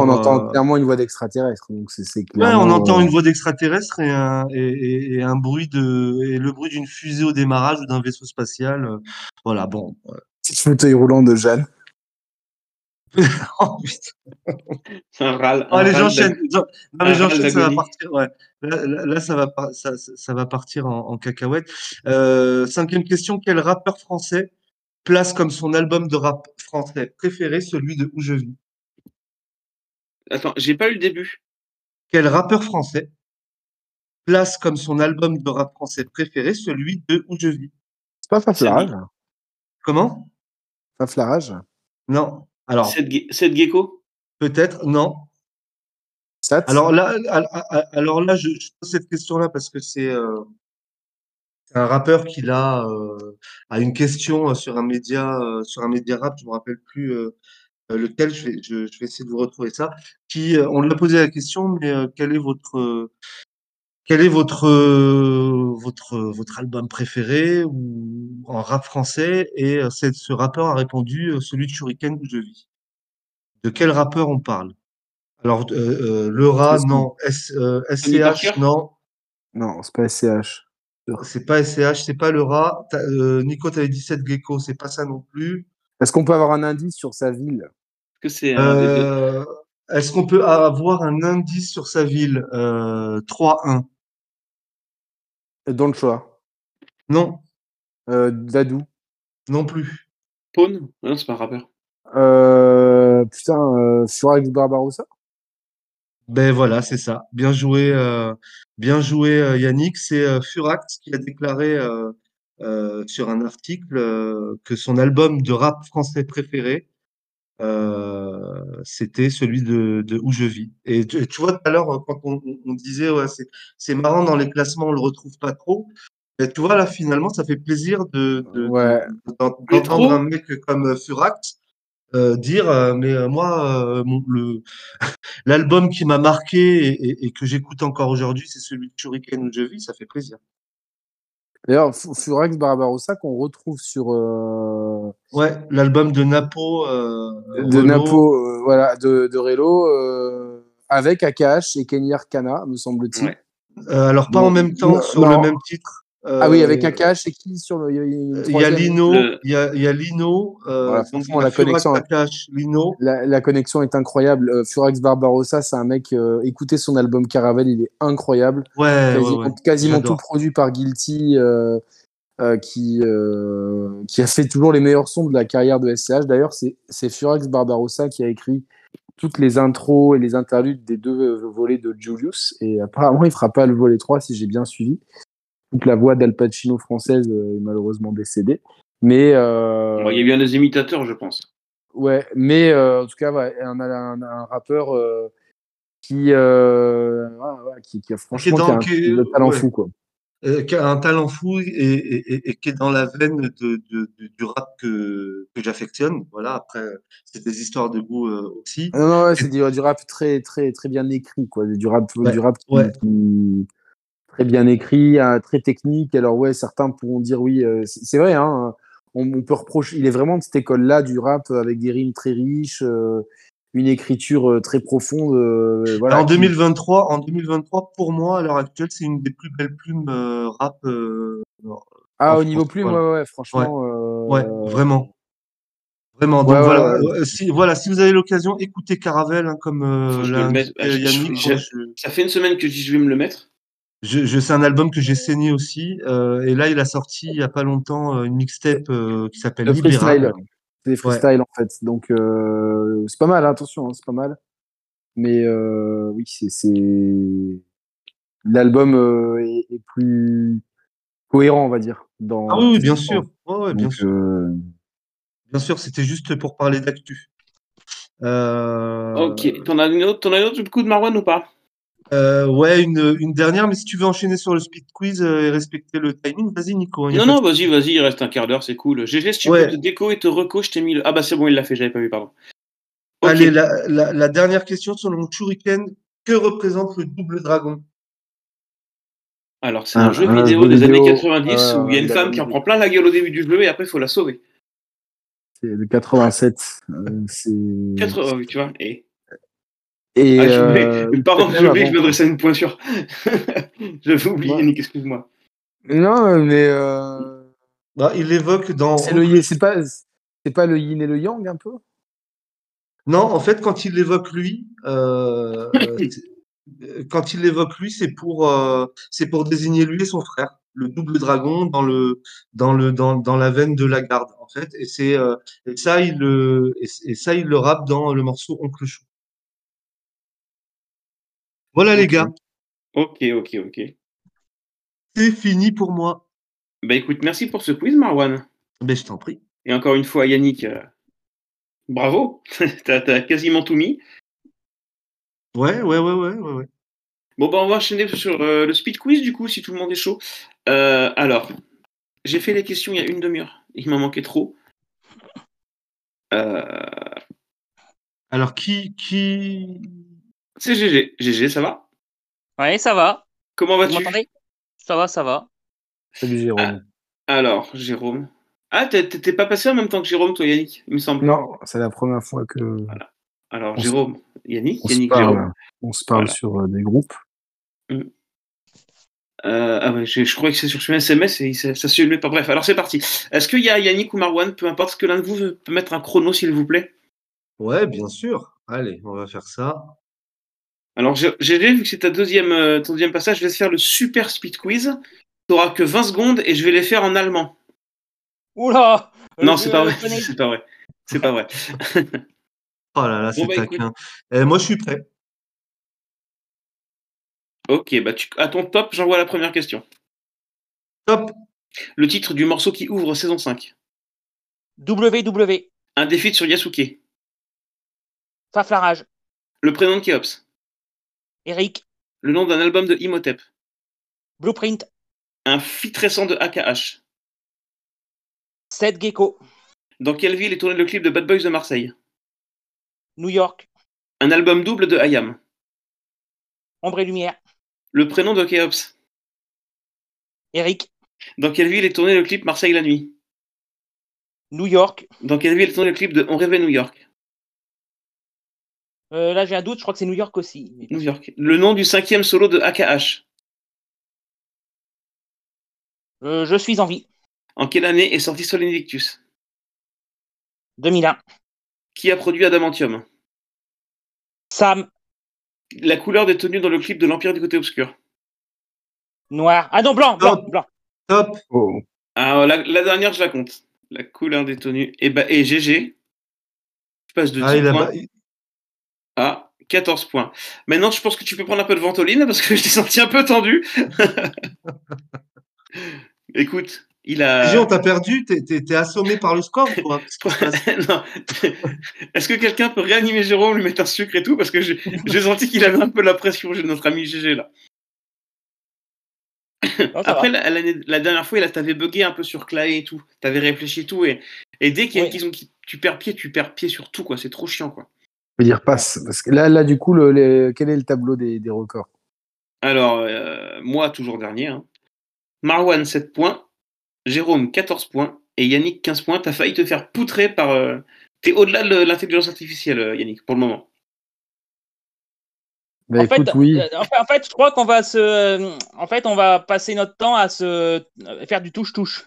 on entend clairement une voix d'extraterrestre, donc c'est clair. Ouais, on entend une voix d'extraterrestre et un bruit le bruit d'une fusée au démarrage ou d'un vaisseau spatial. Voilà, bon. Petit fauteuil roulant de Jeanne. Oh putain, c'est un râle. Les gens chaînent. Non, les gens chaînent, ça va partir. Ouais. Là, ça va partir en cacahuète. Cinquième question, quel rappeur français place comme son album de rap français préféré celui de Où je vis? Attends, j'ai pas eu le début. Quel rappeur français place comme son album de rap français préféré celui de Où je vis? C'est pas Faflarage. Comment? Faflarage? Non. Alors, cette gecko? Peut-être, non. Alors là, je pose cette question-là parce que c'est un rappeur qui a une question sur un média rap, je me rappelle plus lequel. Je vais essayer de vous retrouver ça. On l'a posé la question, mais quel est votre album préféré ou en rap français? Et ce rappeur a répondu celui de Shurik'n Où je vis. De quel rappeur on parle? Alors, le rat, non. SCH, non. Non, c'est pas SCH. C'est pas SCH, c'est pas le rat. Nico, t'avais 17 Gecko, c'est pas ça non plus. Est-ce qu'on peut avoir un indice sur sa ville? Est-ce que c'est Est-ce qu'on peut avoir un indice sur sa ville? 3-1. Dans le choix. Non. Dadou. Non plus. Pone. Non, c'est pas un rappeur. Furax Barbarossa. Ben voilà, c'est ça. Bien joué, Yannick. C'est Furax qui a déclaré sur un article que son album de rap français préféré, c'était celui de Où je vis. Et tu vois, tout à l'heure, quand on disait, ouais, c'est marrant, dans les classements, on le retrouve pas trop. Mais tu vois, là, finalement, ça fait plaisir d'entendre un mec comme Furax dire, mais moi, l'album qui m'a marqué et que j'écoute encore aujourd'hui, c'est celui de Shurik'n Où je vis. Ça fait plaisir. D'ailleurs, Furax Barbarossa qu'on retrouve sur l'album de Napo de Relo avec Akash et Kenyar Kana, me semble-t-il. Ouais. Alors pas en même temps, le même titre. Oui, avec Akash et qui sur le il y a Lino, voilà, franchement, la connexion Akash, Lino. La connexion est incroyable. Furax Barbarossa, c'est un mec, écoutez son album Caravelle, il est incroyable. Ouais, quasiment tout produit par Guilty qui a fait toujours les meilleurs sons de la carrière de SCH. D'ailleurs, c'est Furax Barbarossa qui a écrit toutes les intros et les interludes des deux volets de Julius, et apparemment il fera pas le volet 3 si j'ai bien suivi. Donc la voix d'Al Pacino française est malheureusement décédée. Mais il y a bien des imitateurs, je pense. Ouais, mais en tout cas, ouais, on a un rappeur qui a franchement un talent fou, quoi. Qui a un talent fou et qui est dans la veine du rap que j'affectionne. Voilà, après, c'est des histoires de goût aussi. Non, c'est du rap très, très, très bien écrit, quoi. Du rap qui très bien écrit, très technique. Alors ouais, certains pourront dire oui, c'est vrai, hein, on peut reprocher, il est vraiment de cette école-là du rap avec des rimes très riches, une écriture très profonde. Voilà. En 2023, pour moi, à l'heure actuelle, c'est une des plus belles plumes rap. Au niveau plume, voilà. Ouais, franchement. Ouais, vraiment. Vraiment. Donc ouais, voilà, ouais. Si vous avez l'occasion, écoutez Caravelle, hein, comme Yannick. Ça fait une semaine que je vais me le mettre. C'est un album que j'ai saigné aussi. Et là, il a sorti il n'y a pas longtemps une mixtape qui s'appelle Libéral. C'est des freestyles, ouais. En fait. Donc, c'est pas mal, hein, attention, hein, c'est pas mal. Mais oui, l'album est plus cohérent, on va dire. Ah oui, bien sûr. Oh, ouais, bien sûr. Bien sûr, c'était juste pour parler d'actu. Ok. T'en as une autre du coup de Marouane ou pas? Ouais, une dernière, mais si tu veux enchaîner sur le speed quiz et respecter le timing, vas-y Nico. Non, vas-y, il reste un quart d'heure, c'est cool. Gégé, si tu veux te déco et te reco, je t'ai mis le... Ah bah c'est bon, il l'a fait, j'avais pas vu, pardon. Okay. Allez, la dernière question, selon Shurik'n, que représente le double dragon? Alors, c'est un jeu vidéo des années 90 où il y a une femme qui en prend plein la gueule au début du jeu et après il faut la sauver. C'est le 87. C'est... 80, oui, tu vois, pardon, j'ai oublié que je m'adressais à une pointure. J'avais oublié, Yannick, excuse-moi. Non, mais il évoque dans. C'est pas le yin et le yang un peu. Non, en fait, quand il l'évoque lui, c'est pour désigner lui et son frère, le double dragon dans la veine de la garde en fait. Et c'est il le rappe dans le morceau Oncle Chou. Voilà les gars. Ok. C'est fini pour moi. Bah écoute, merci pour ce quiz Marouane. Ben je t'en prie. Et encore une fois Yannick, bravo, t'as quasiment tout mis. Ouais. Bon bah on va enchaîner sur le speed quiz du coup si tout le monde est chaud. Alors, j'ai fait les questions il y a une demi-heure, il m'en manquait trop. Alors qui... C'est Gégé. Gégé, ça va? Oui, ça va. Comment vas-tu? Vous m'entendez? Ça va. Salut Jérôme. Alors, Jérôme. Ah, t'es pas passé en même temps que Jérôme, toi Yannick, il me semble. Non, c'est la première fois que... Voilà. Alors, Jérôme, Yannick, Jérôme. On se parle sur des groupes. Je crois que c'est sur SMS et ça se met pas. Bref, alors c'est parti. Est-ce qu'il y a Yannick ou Marouane, peu importe, ce que l'un de vous peut mettre un chrono, s'il vous plaît? Ouais, bien sûr. Allez, on va faire ça. Alors, j'ai vu que c'est ton deuxième passage, je vais faire le super speed quiz. Tu n'auras que 20 secondes et je vais les faire en allemand. Oula! Non, c'est pas vrai. Oh là là, c'est taquin. Moi, je suis prêt. Ok, bah à ton top, j'envoie la première question. Top. Le titre du morceau qui ouvre saison 5. WW. Un défi sur Yasuke. Faflarage. Le prénom de Kéops. Eric. Le nom d'un album de Imhotep. Blueprint. Un feat récent de AKH. 7 Gecko. Dans quelle ville est tourné le clip de Bad Boys de Marseille? New York. Un album double de IAM. Ombre et Lumière. Le prénom de Kéops. Eric. Dans quelle ville est tourné le clip Marseille la nuit? New York. Dans quelle ville est tourné le clip de On rêvait New York? Là, j'ai un doute, je crois que c'est New York aussi. New York. Le nom du 5e solo de AKH. Je suis en vie. En quelle année est sorti Sol Invictus? 2001. Qui a produit Adamantium? Sam. La couleur des tenues dans le clip de l'Empire du côté obscur? Noir. Ah non, blanc. Top. Oh. Alors, la dernière, je la compte. La couleur des tenues. Et GG. Je passe de 10 points. Ah, 14 points. Maintenant, je pense que tu peux prendre un peu de ventoline parce que je t'ai senti un peu tendu. Écoute, il a... Gion, t'as perdu, t'es assommé par le score, quoi. Non. Est-ce que quelqu'un peut réanimer Jérôme, lui mettre un sucre et tout? Parce que j'ai senti qu'il avait un peu la pression, notre ami Gégé, là. Non, après, la dernière fois, t'avais bugué un peu sur Clay et tout. T'avais réfléchi et tout. Et dès qu'il y a une question qui... Tu perds pied sur tout, quoi. C'est trop chiant, quoi. Dire passe, parce que là du coup, quel est le tableau des records? Alors, moi, toujours dernier. Hein. Marouane, 7 points. Jérôme, 14 points. Et Yannick, 15 points. T'as failli te faire poutrer par... T'es au-delà de l'intelligence artificielle, Yannick, pour le moment. Bah, en fait, je crois qu'on va on va passer notre temps à se faire du touche-touche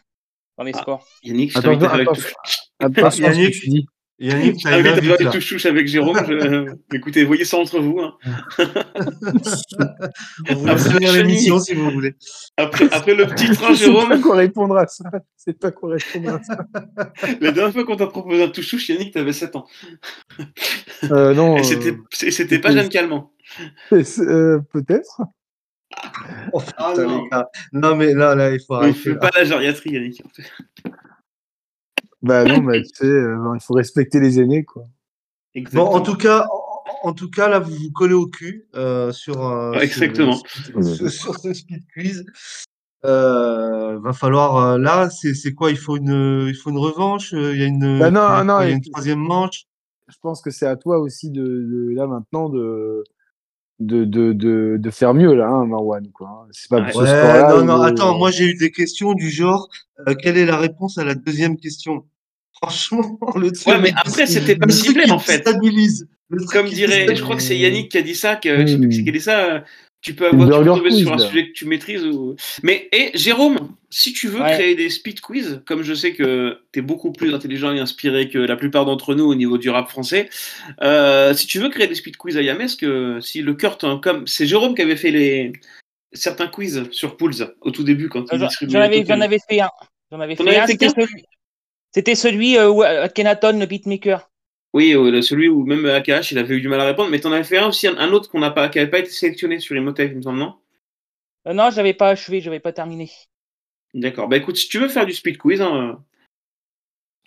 dans les sports. Yannick, je t'invite à faire le touche-touche. Yannick, tu dis. Yannick, je t'invite à faire le touche-touche avec Jérôme. Écoutez, voyez ça entre vous. Hein. On vous laisse finir l'émission si vous voulez. Après le petit train, Jérôme. C'est pas qu'on répondra à ça. La dernière fois qu'on t'a proposé un touche-touche, Yannick, t'avais 7 ans. Non. Et c'était pas Jeanne Calment. Peut-être. Oh, putain, non. Non, mais là, il faut arrêter. Je fais pas la gériatrie, Yannick. Bah non, mais tu sais, il faut respecter les aînés, quoi. Exactement. Bon, en tout cas, là, vous vous collez au cul sur. Exactement. Sur ce speed quiz, va falloir. Là, c'est quoi? Il faut une revanche. Il y a une. Bah non, il y a une troisième manche. Je pense que c'est à toi aussi de là maintenant de faire mieux là, hein, Marouane, quoi. C'est pas pour ce sport-là. Non, attends, moi j'ai eu des questions du genre quelle est la réponse à la deuxième question? Franchement, le truc. Ouais, mais après c'était pas ciblé en fait. Stabilise. Comme dirait, je crois que c'est Yannick qui a dit ça, qui a dit ça. Tu peux tomber sur un sujet que tu maîtrises. Ou... Mais Jérôme, si tu veux créer des speed quiz, comme je sais que tu es beaucoup plus intelligent et inspiré que la plupart d'entre nous au niveau du rap français, si tu veux créer des speed quiz à IAM, si le cœur t'en... Comme... C'est Jérôme qui avait fait certains quiz sur Pools au tout début. Quand j'en avais fait un. C'était celui où Akhenaton, le beatmaker. Oui, celui où même AKH, il avait eu du mal à répondre, mais tu en avais fait un aussi, un autre qui n'avait pas été sélectionné sur Imhotep, il me semble, non? Non, je n'avais pas achevé, je n'avais pas terminé. D'accord, bah écoute, si tu veux faire du speed quiz, hein,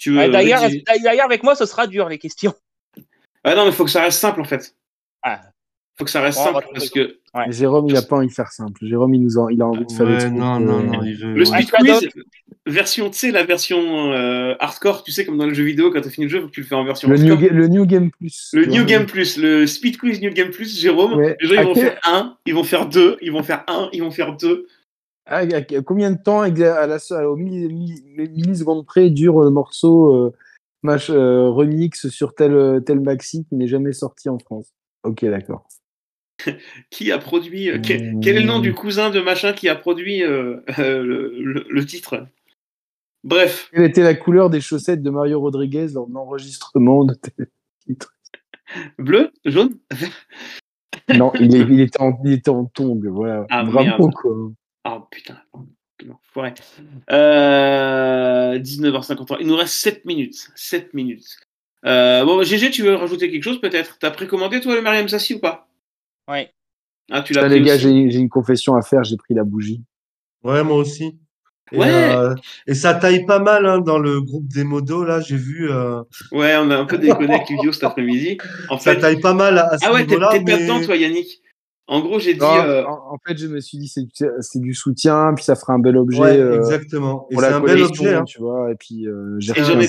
d'ailleurs, avec moi, ce sera dur, les questions. Ah non, mais il faut que ça reste simple, en fait. Ah. Il faut que ça reste simple, parce que... Ouais. Jérôme, il n'a pas envie de faire simple. Jérôme, il a envie de faire le speed quiz, version, tu sais, la version hardcore, tu sais, comme dans le jeu vidéo, quand tu as fini le jeu, il faut que tu le fais en version hardcore. Le New Game Plus. Le speed quiz New Game Plus, Jérôme. Ouais. Les gens, ils vont faire 1, ils vont faire 2, ils vont faire 1, ils vont faire 2. À combien de temps, au millisecondes près, dure le morceau remix sur tel maxi qui n'est jamais sorti en France? Ok, d'accord. Qui a produit quel est le nom du cousin de machin qui a produit le titre? Bref. Quelle était la couleur des chaussettes de Mario Rodriguez lors de l'enregistrement de tel titre? Bleu? Jaune? Non, il était en tongs, voilà. Ah, bravo, quoi. Ah, putain. Enfoiré. 19h53. Il nous reste 7 minutes. 7 minutes. Bon, Gégé, tu veux rajouter quelque chose peut-être? T'as précommandé toi le Meryem Saci ou pas? Ouais. Ah, tu l'as pris. Les gars, j'ai une confession à faire, j'ai pris la bougie. Ouais, moi aussi. Et ça taille pas mal hein, dans le groupe des modos, là, j'ai vu. Ouais, on a un peu déconné avec Ludio cet après-midi. Ça taille pas mal à ce niveau-là. T'es pas dedans, toi, Yannick. En gros, j'ai dit. En fait, je me suis dit, c'est du soutien, puis ça fera un bel objet. Ouais, exactement. Et c'est un bel objet, hein. Tu vois. Et puis, j'en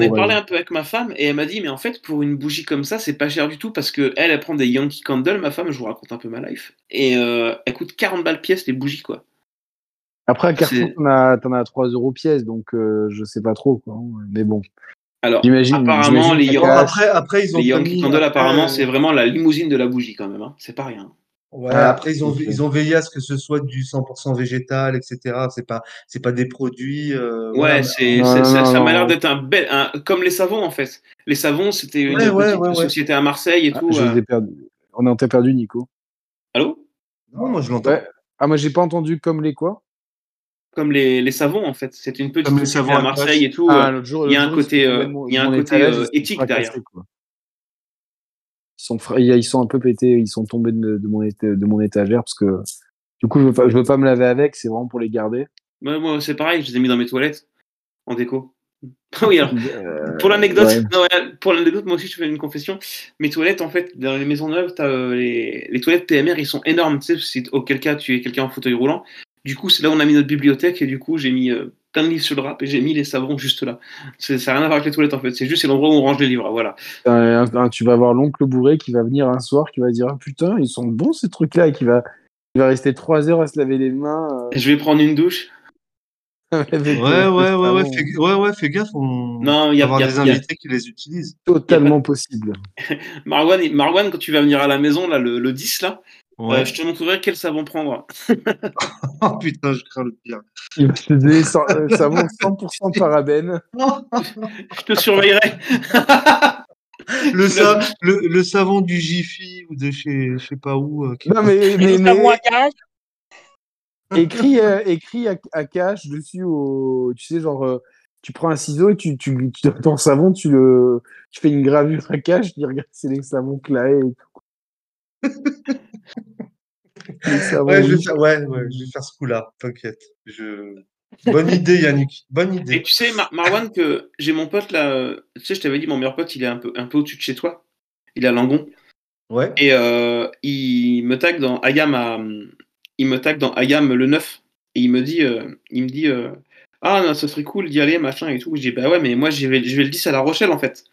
ai parlé un peu avec ma femme, et elle m'a dit, mais en fait, pour une bougie comme ça, c'est pas cher du tout, parce que elle prend des Yankee Candle. Ma femme, je vous raconte un peu ma life, et elle coûte 40 balles pièce les bougies, quoi. Après, à Carrefour, t'en as à 3 € pièce, donc je sais pas trop, quoi. Mais bon. Alors, apparemment, les Yankee Candle, apparemment, c'est vraiment la limousine de la bougie, quand même. C'est pas rien. Ouais, après ils ont veillé à ce que ce soit du 100% végétal, etc. C'est pas des produits. Ouais, voilà. Ça m'a l'air d'être un bel, comme les savons en fait. Les savons, c'était une société à Marseille et tout. On a perdu Nico. Allô? Non, moi je l'entends. Ouais. Ah moi j'ai pas entendu comme les quoi? Comme les savons en fait. C'était une petite société à Marseille et tout. Il y a un côté, éthique derrière. Quoi. Ils sont un peu pétés, ils sont tombés de mon étagère parce que du coup je veux pas me laver avec, c'est vraiment pour les garder. Bah, moi c'est pareil, je les ai mis dans mes toilettes en déco. Oui, alors, pour l'anecdote, moi aussi je fais une confession. Mes toilettes en fait dans les maisons neuves, t'as les toilettes PMR, ils sont énormes, tu sais, si auquel cas tu es quelqu'un en fauteuil roulant. Du coup c'est là où on a mis notre bibliothèque et du coup j'ai mis plein de livres sur le rap et j'ai mis les savons juste là. Ça n'a rien à voir avec les toilettes en fait, c'est juste l'endroit où on range les livres, voilà. Tu vas voir l'oncle bourré qui va venir un soir, qui va dire « Ah putain, ils sont bons ces trucs-là » et qui va va rester 3 heures à se laver les mains. Je vais prendre une douche. Ouais, fais gaffe. Non, il y a des invités qui les utilisent. Totalement possible. Marouane, quand tu vas venir à la maison, là, le 10, là, ouais. Je te montrerai quel savon prendre. Oh putain, je crains le pire. C'est des savons 100% parabènes. Je te surveillerai. Le savon du Jiffy ou de je sais pas où. Non, mais savon à cache. Écris à cache dessus au. Tu sais, genre, tu prends un ciseau et tu ton savon, tu fais une gravure à cache, tu dis, regarde, c'est les savons Clay et tout. Je vais faire ce coup-là, t'inquiète. Bonne idée, Yannick. Bonne idée. Et tu sais, Marouane, que j'ai mon pote là. Tu sais, je t'avais dit, mon meilleur pote, il est un peu au-dessus de chez toi. Il est à Langon. Ouais. Et il me tag dans IAM le 9. Et il me dit, ah non, ce serait cool d'y aller, machin et tout. Je dis, bah ouais, mais moi, je vais le 10 à La Rochelle en fait.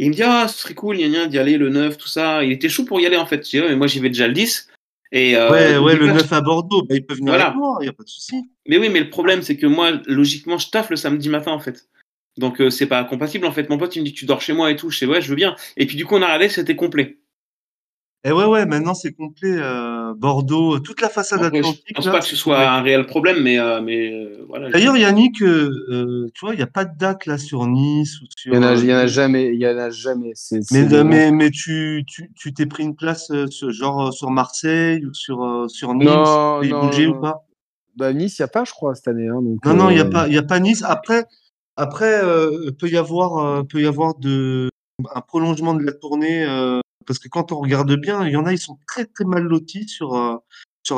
Et il me dit, ah, ce serait cool, d'y aller le 9, tout ça. Il était chaud pour y aller en fait. Je dis, ouais, mais moi, j'y vais déjà le 10. Et le 9 à Bordeaux, bah, ils peuvent venir avec moi, il n'y a pas de souci. Mais oui, mais le problème, c'est que moi, logiquement, je taffe le samedi matin, en fait. Donc, c'est pas compatible, en fait. Mon pote, il me dit que tu dors chez moi et tout. Je sais, ouais, je veux bien. Et puis, du coup, on a regardé, c'était complet. Et ouais, maintenant, c'est complet. Bordeaux, toute la façade atlantique. Je pense pas que ce soit un réel problème, mais voilà. D'ailleurs, Yannick, tu vois, il n'y a pas de date là sur Nice. Il n'y en a jamais. Mais tu t'es pris une place genre sur Marseille ou sur Nice. Non, t'es bougé ou pas? Bah, Nice, il n'y a pas, je crois, cette année. Hein, donc, non, il n'y a pas Nice. Après, peut y avoir un prolongement de la tournée. Parce que quand on regarde bien, il y en a, ils sont très très mal lotis sur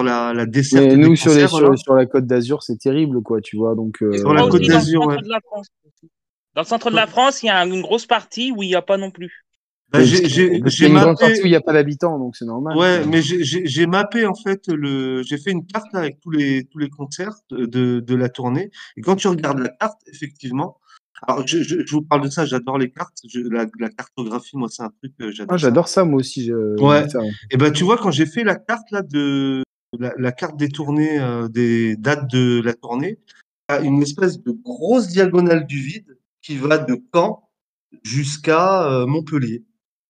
la desserte. Mais nous, sur la Côte d'Azur, c'est terrible, quoi, tu vois. Donc, sur la Côte d'Azur, ouais. Dans le centre de la France, il y a une grosse partie où il n'y a pas non plus. Bah, j'ai mappé... Une grande partie où il n'y a pas d'habitants, donc c'est normal. Ouais, mais j'ai mappé, en fait, j'ai fait une carte là, avec tous les concerts de la tournée. Et quand tu regardes la carte, effectivement... Alors, je vous parle de ça, j'adore les cartes. La cartographie, moi, c'est un truc que j'adore. Ah, j'adore ça, moi aussi. Ouais. Ça. Et ben, tu vois, quand j'ai fait la carte là, de la carte des tournées, des dates de la tournée, il y a une espèce de grosse diagonale du vide qui va de Caen jusqu'à Montpellier.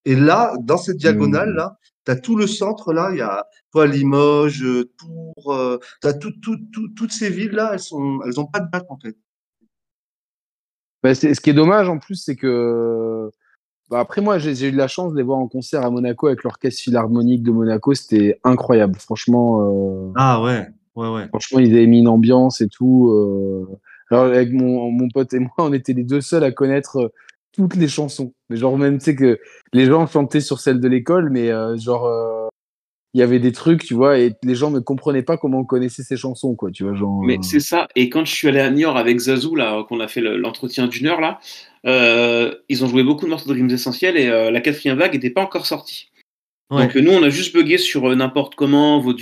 Et là, dans cette diagonale-là, tu as tout le centre, là, il y a toi, Limoges, Tours, tu as toutes ces villes-là, elles n'ont pas de date, en fait. Bah, ce qui est dommage en plus, c'est que après moi j'ai eu de la chance de les voir en concert à Monaco avec l'orchestre philharmonique de Monaco, c'était incroyable, franchement. Ah ouais. Franchement ils avaient mis une ambiance et tout. Alors avec mon pote et moi, on était les deux seuls à connaître toutes les chansons. Mais genre même tu sais que les gens chantaient sur celle de l'école, mais il y avait des trucs, tu vois, et les gens ne comprenaient pas comment on connaissait ces chansons, quoi, tu vois, genre... Mais c'est ça, et quand je suis allé à Niort avec Zazou, là, qu'on a fait l'entretien d'une heure, là, ils ont joué beaucoup de morceaux de rimes essentielles, et la quatrième vague n'était pas encore sortie. Ouais. Donc nous, on a juste bugué sur n'importe comment, vos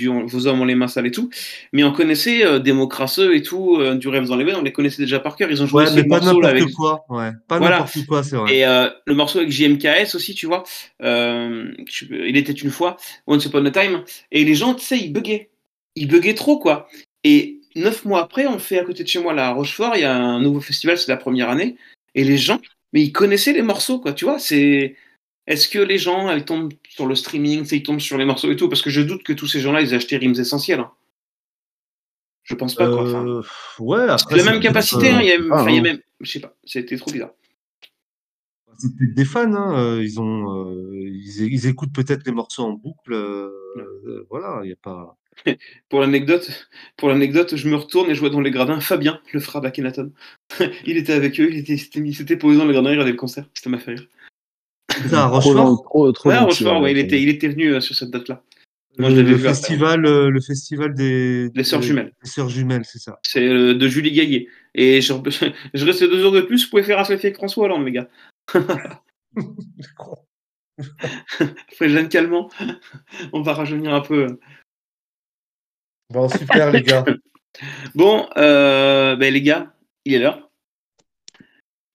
hommes ont les mains sales et tout, mais on connaissait des mots crasseux et tout, du rêve dans les veines, on les connaissait déjà par cœur, ils ont joué ce morceau là avec... n'importe quoi, c'est vrai. Et le morceau avec JMKS aussi, tu vois, il était une fois, Once Upon a Time, et les gens, tu sais, ils buguaient trop, quoi. Et 9 mois après, on fait à côté de chez moi, là, à Rochefort, il y a un nouveau festival, c'est la première année, et les gens, mais ils connaissaient les morceaux, quoi, tu vois, c'est... Est-ce que les gens, ils tombent sur le streaming, ils tombent sur les morceaux et tout? Parce que je doute que tous ces gens-là, ils achetaient Rimes Essentielles. Hein. Je pense pas, quoi. Enfin, ouais, après, la même capacité, je sais pas, c'était trop bizarre. C'est peut-être des fans, hein. Ils écoutent peut-être les morceaux en boucle. Voilà, il n'y a pas... Pour l'anecdote, je me retourne et je vois dans les gradins Fabien, le frère d'Akhenaton. Il était avec eux, il s'était posé dans les gradins, il regardait le concert, ça m'a fait rire. À Rochefort, il était venu sur cette date-là. Moi, le festival des Sœurs Jumelles. Les Sœurs Jumelles, c'est ça. C'est de Julie Gaillet. Et je restais 2 heures de plus, je pouvais faire un selfie avec François Hollande, les gars. Après Jeanne Calment, on va rajeunir un peu. Bon, super, les gars. Bon, les gars, il est l'heure.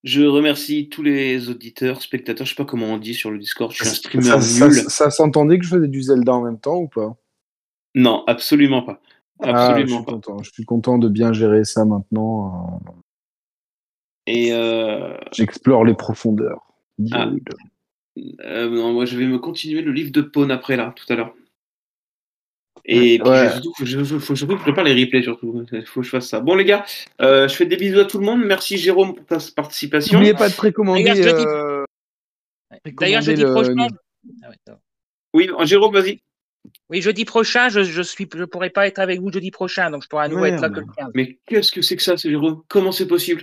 Je remercie tous les auditeurs, spectateurs, je sais pas comment on dit sur le Discord, je suis un streamer nul. Ça s'entendait que je faisais du Zelda en même temps ou pas? Non, absolument pas. Absolument pas. Content. Je suis content de bien gérer ça maintenant. Et j'explore les profondeurs. Non, moi, je vais me continuer le livre de Pone après, là, tout à l'heure. Et ouais. Faut surtout que je prépare les replays, surtout. Il faut que je fasse ça. Bon, les gars, je fais des bisous à tout le monde. Merci, Jérôme, pour ta participation. N'oubliez pas de précommander. D'ailleurs, jeudi prochain. Ah ouais, oui, Jérôme, vas-y. Oui, jeudi prochain, je pourrai pas être avec vous jeudi prochain, donc je pourrai à nouveau être là que le 15. Mais qu'est-ce que c'est que ça, Jérôme? Comment c'est possible?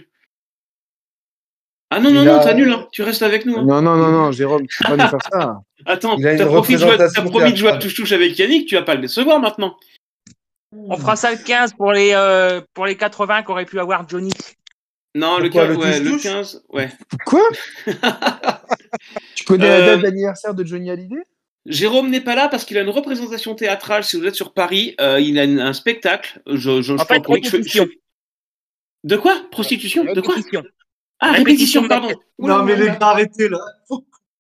Ah non, non, non, t'annules, hein. Tu restes avec nous. Hein. Non, Jérôme, tu peux pas nous faire ça. Attends, t'as promis de jouer à touche-touche avec Yannick, tu vas pas le décevoir maintenant. On fera ça le 15 pour les 80 qu'aurait pu avoir Johnny. Non, le 15, ouais. Quoi? Tu connais la date d'anniversaire de Johnny Hallyday? Jérôme n'est pas là parce qu'il a une représentation théâtrale, si vous êtes sur Paris, il a un spectacle. De quoi? Prostitution? De quoi? Ah, répétition, pardon. Non, mais les gars, arrêtez là.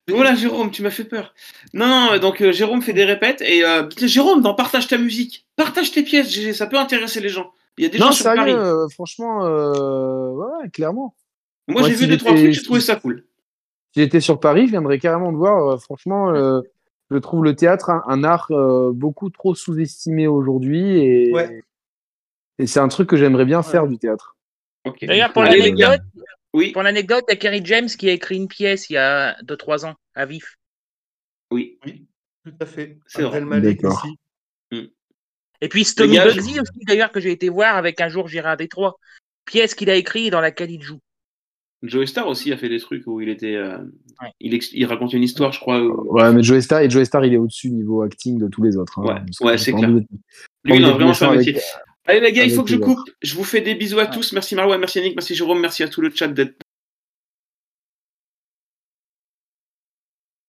Voilà, Jérôme, tu m'as fait peur. Non, donc Jérôme fait des répètes. Et Jérôme, dans Partage ta musique, partage tes pièces, GG, ça peut intéresser les gens. Il y a des gens sur Paris. Franchement, ouais, clairement. Moi, j'ai vu 2-3 trucs, j'ai trouvé ça cool. Si j'étais sur Paris, je viendrais carrément te voir. Franchement, je trouve le théâtre un art beaucoup trop sous-estimé aujourd'hui. Et, ouais. Et c'est un truc que j'aimerais bien faire du théâtre. Okay. D'ailleurs, pour l'anecdote. Oui. Pour l'anecdote, il y a Kerry James qui a écrit une pièce il y a 2-3 ans, à Vif. Oui, oui, tout à fait. C'est vrai. D'accord. Et puis Stomy Bugsy aussi, d'ailleurs, que j'ai été voir avec Un jour j'irai à Détroit. Pièce qu'il a écrite dans laquelle il joue. Joey Starr aussi a fait des trucs où il était. Ouais. Il racontait une histoire, je crois. Ouais, mais Joey Starr, il est au-dessus niveau acting de tous les autres. Hein, ouais, c'est clair. Lui, il a vraiment fait un métier. Allez les gars, il faut que je coupe. Je vous fais des bisous à tous. Merci Marouane, merci Yannick, merci Jérôme, merci à tout le chat d'être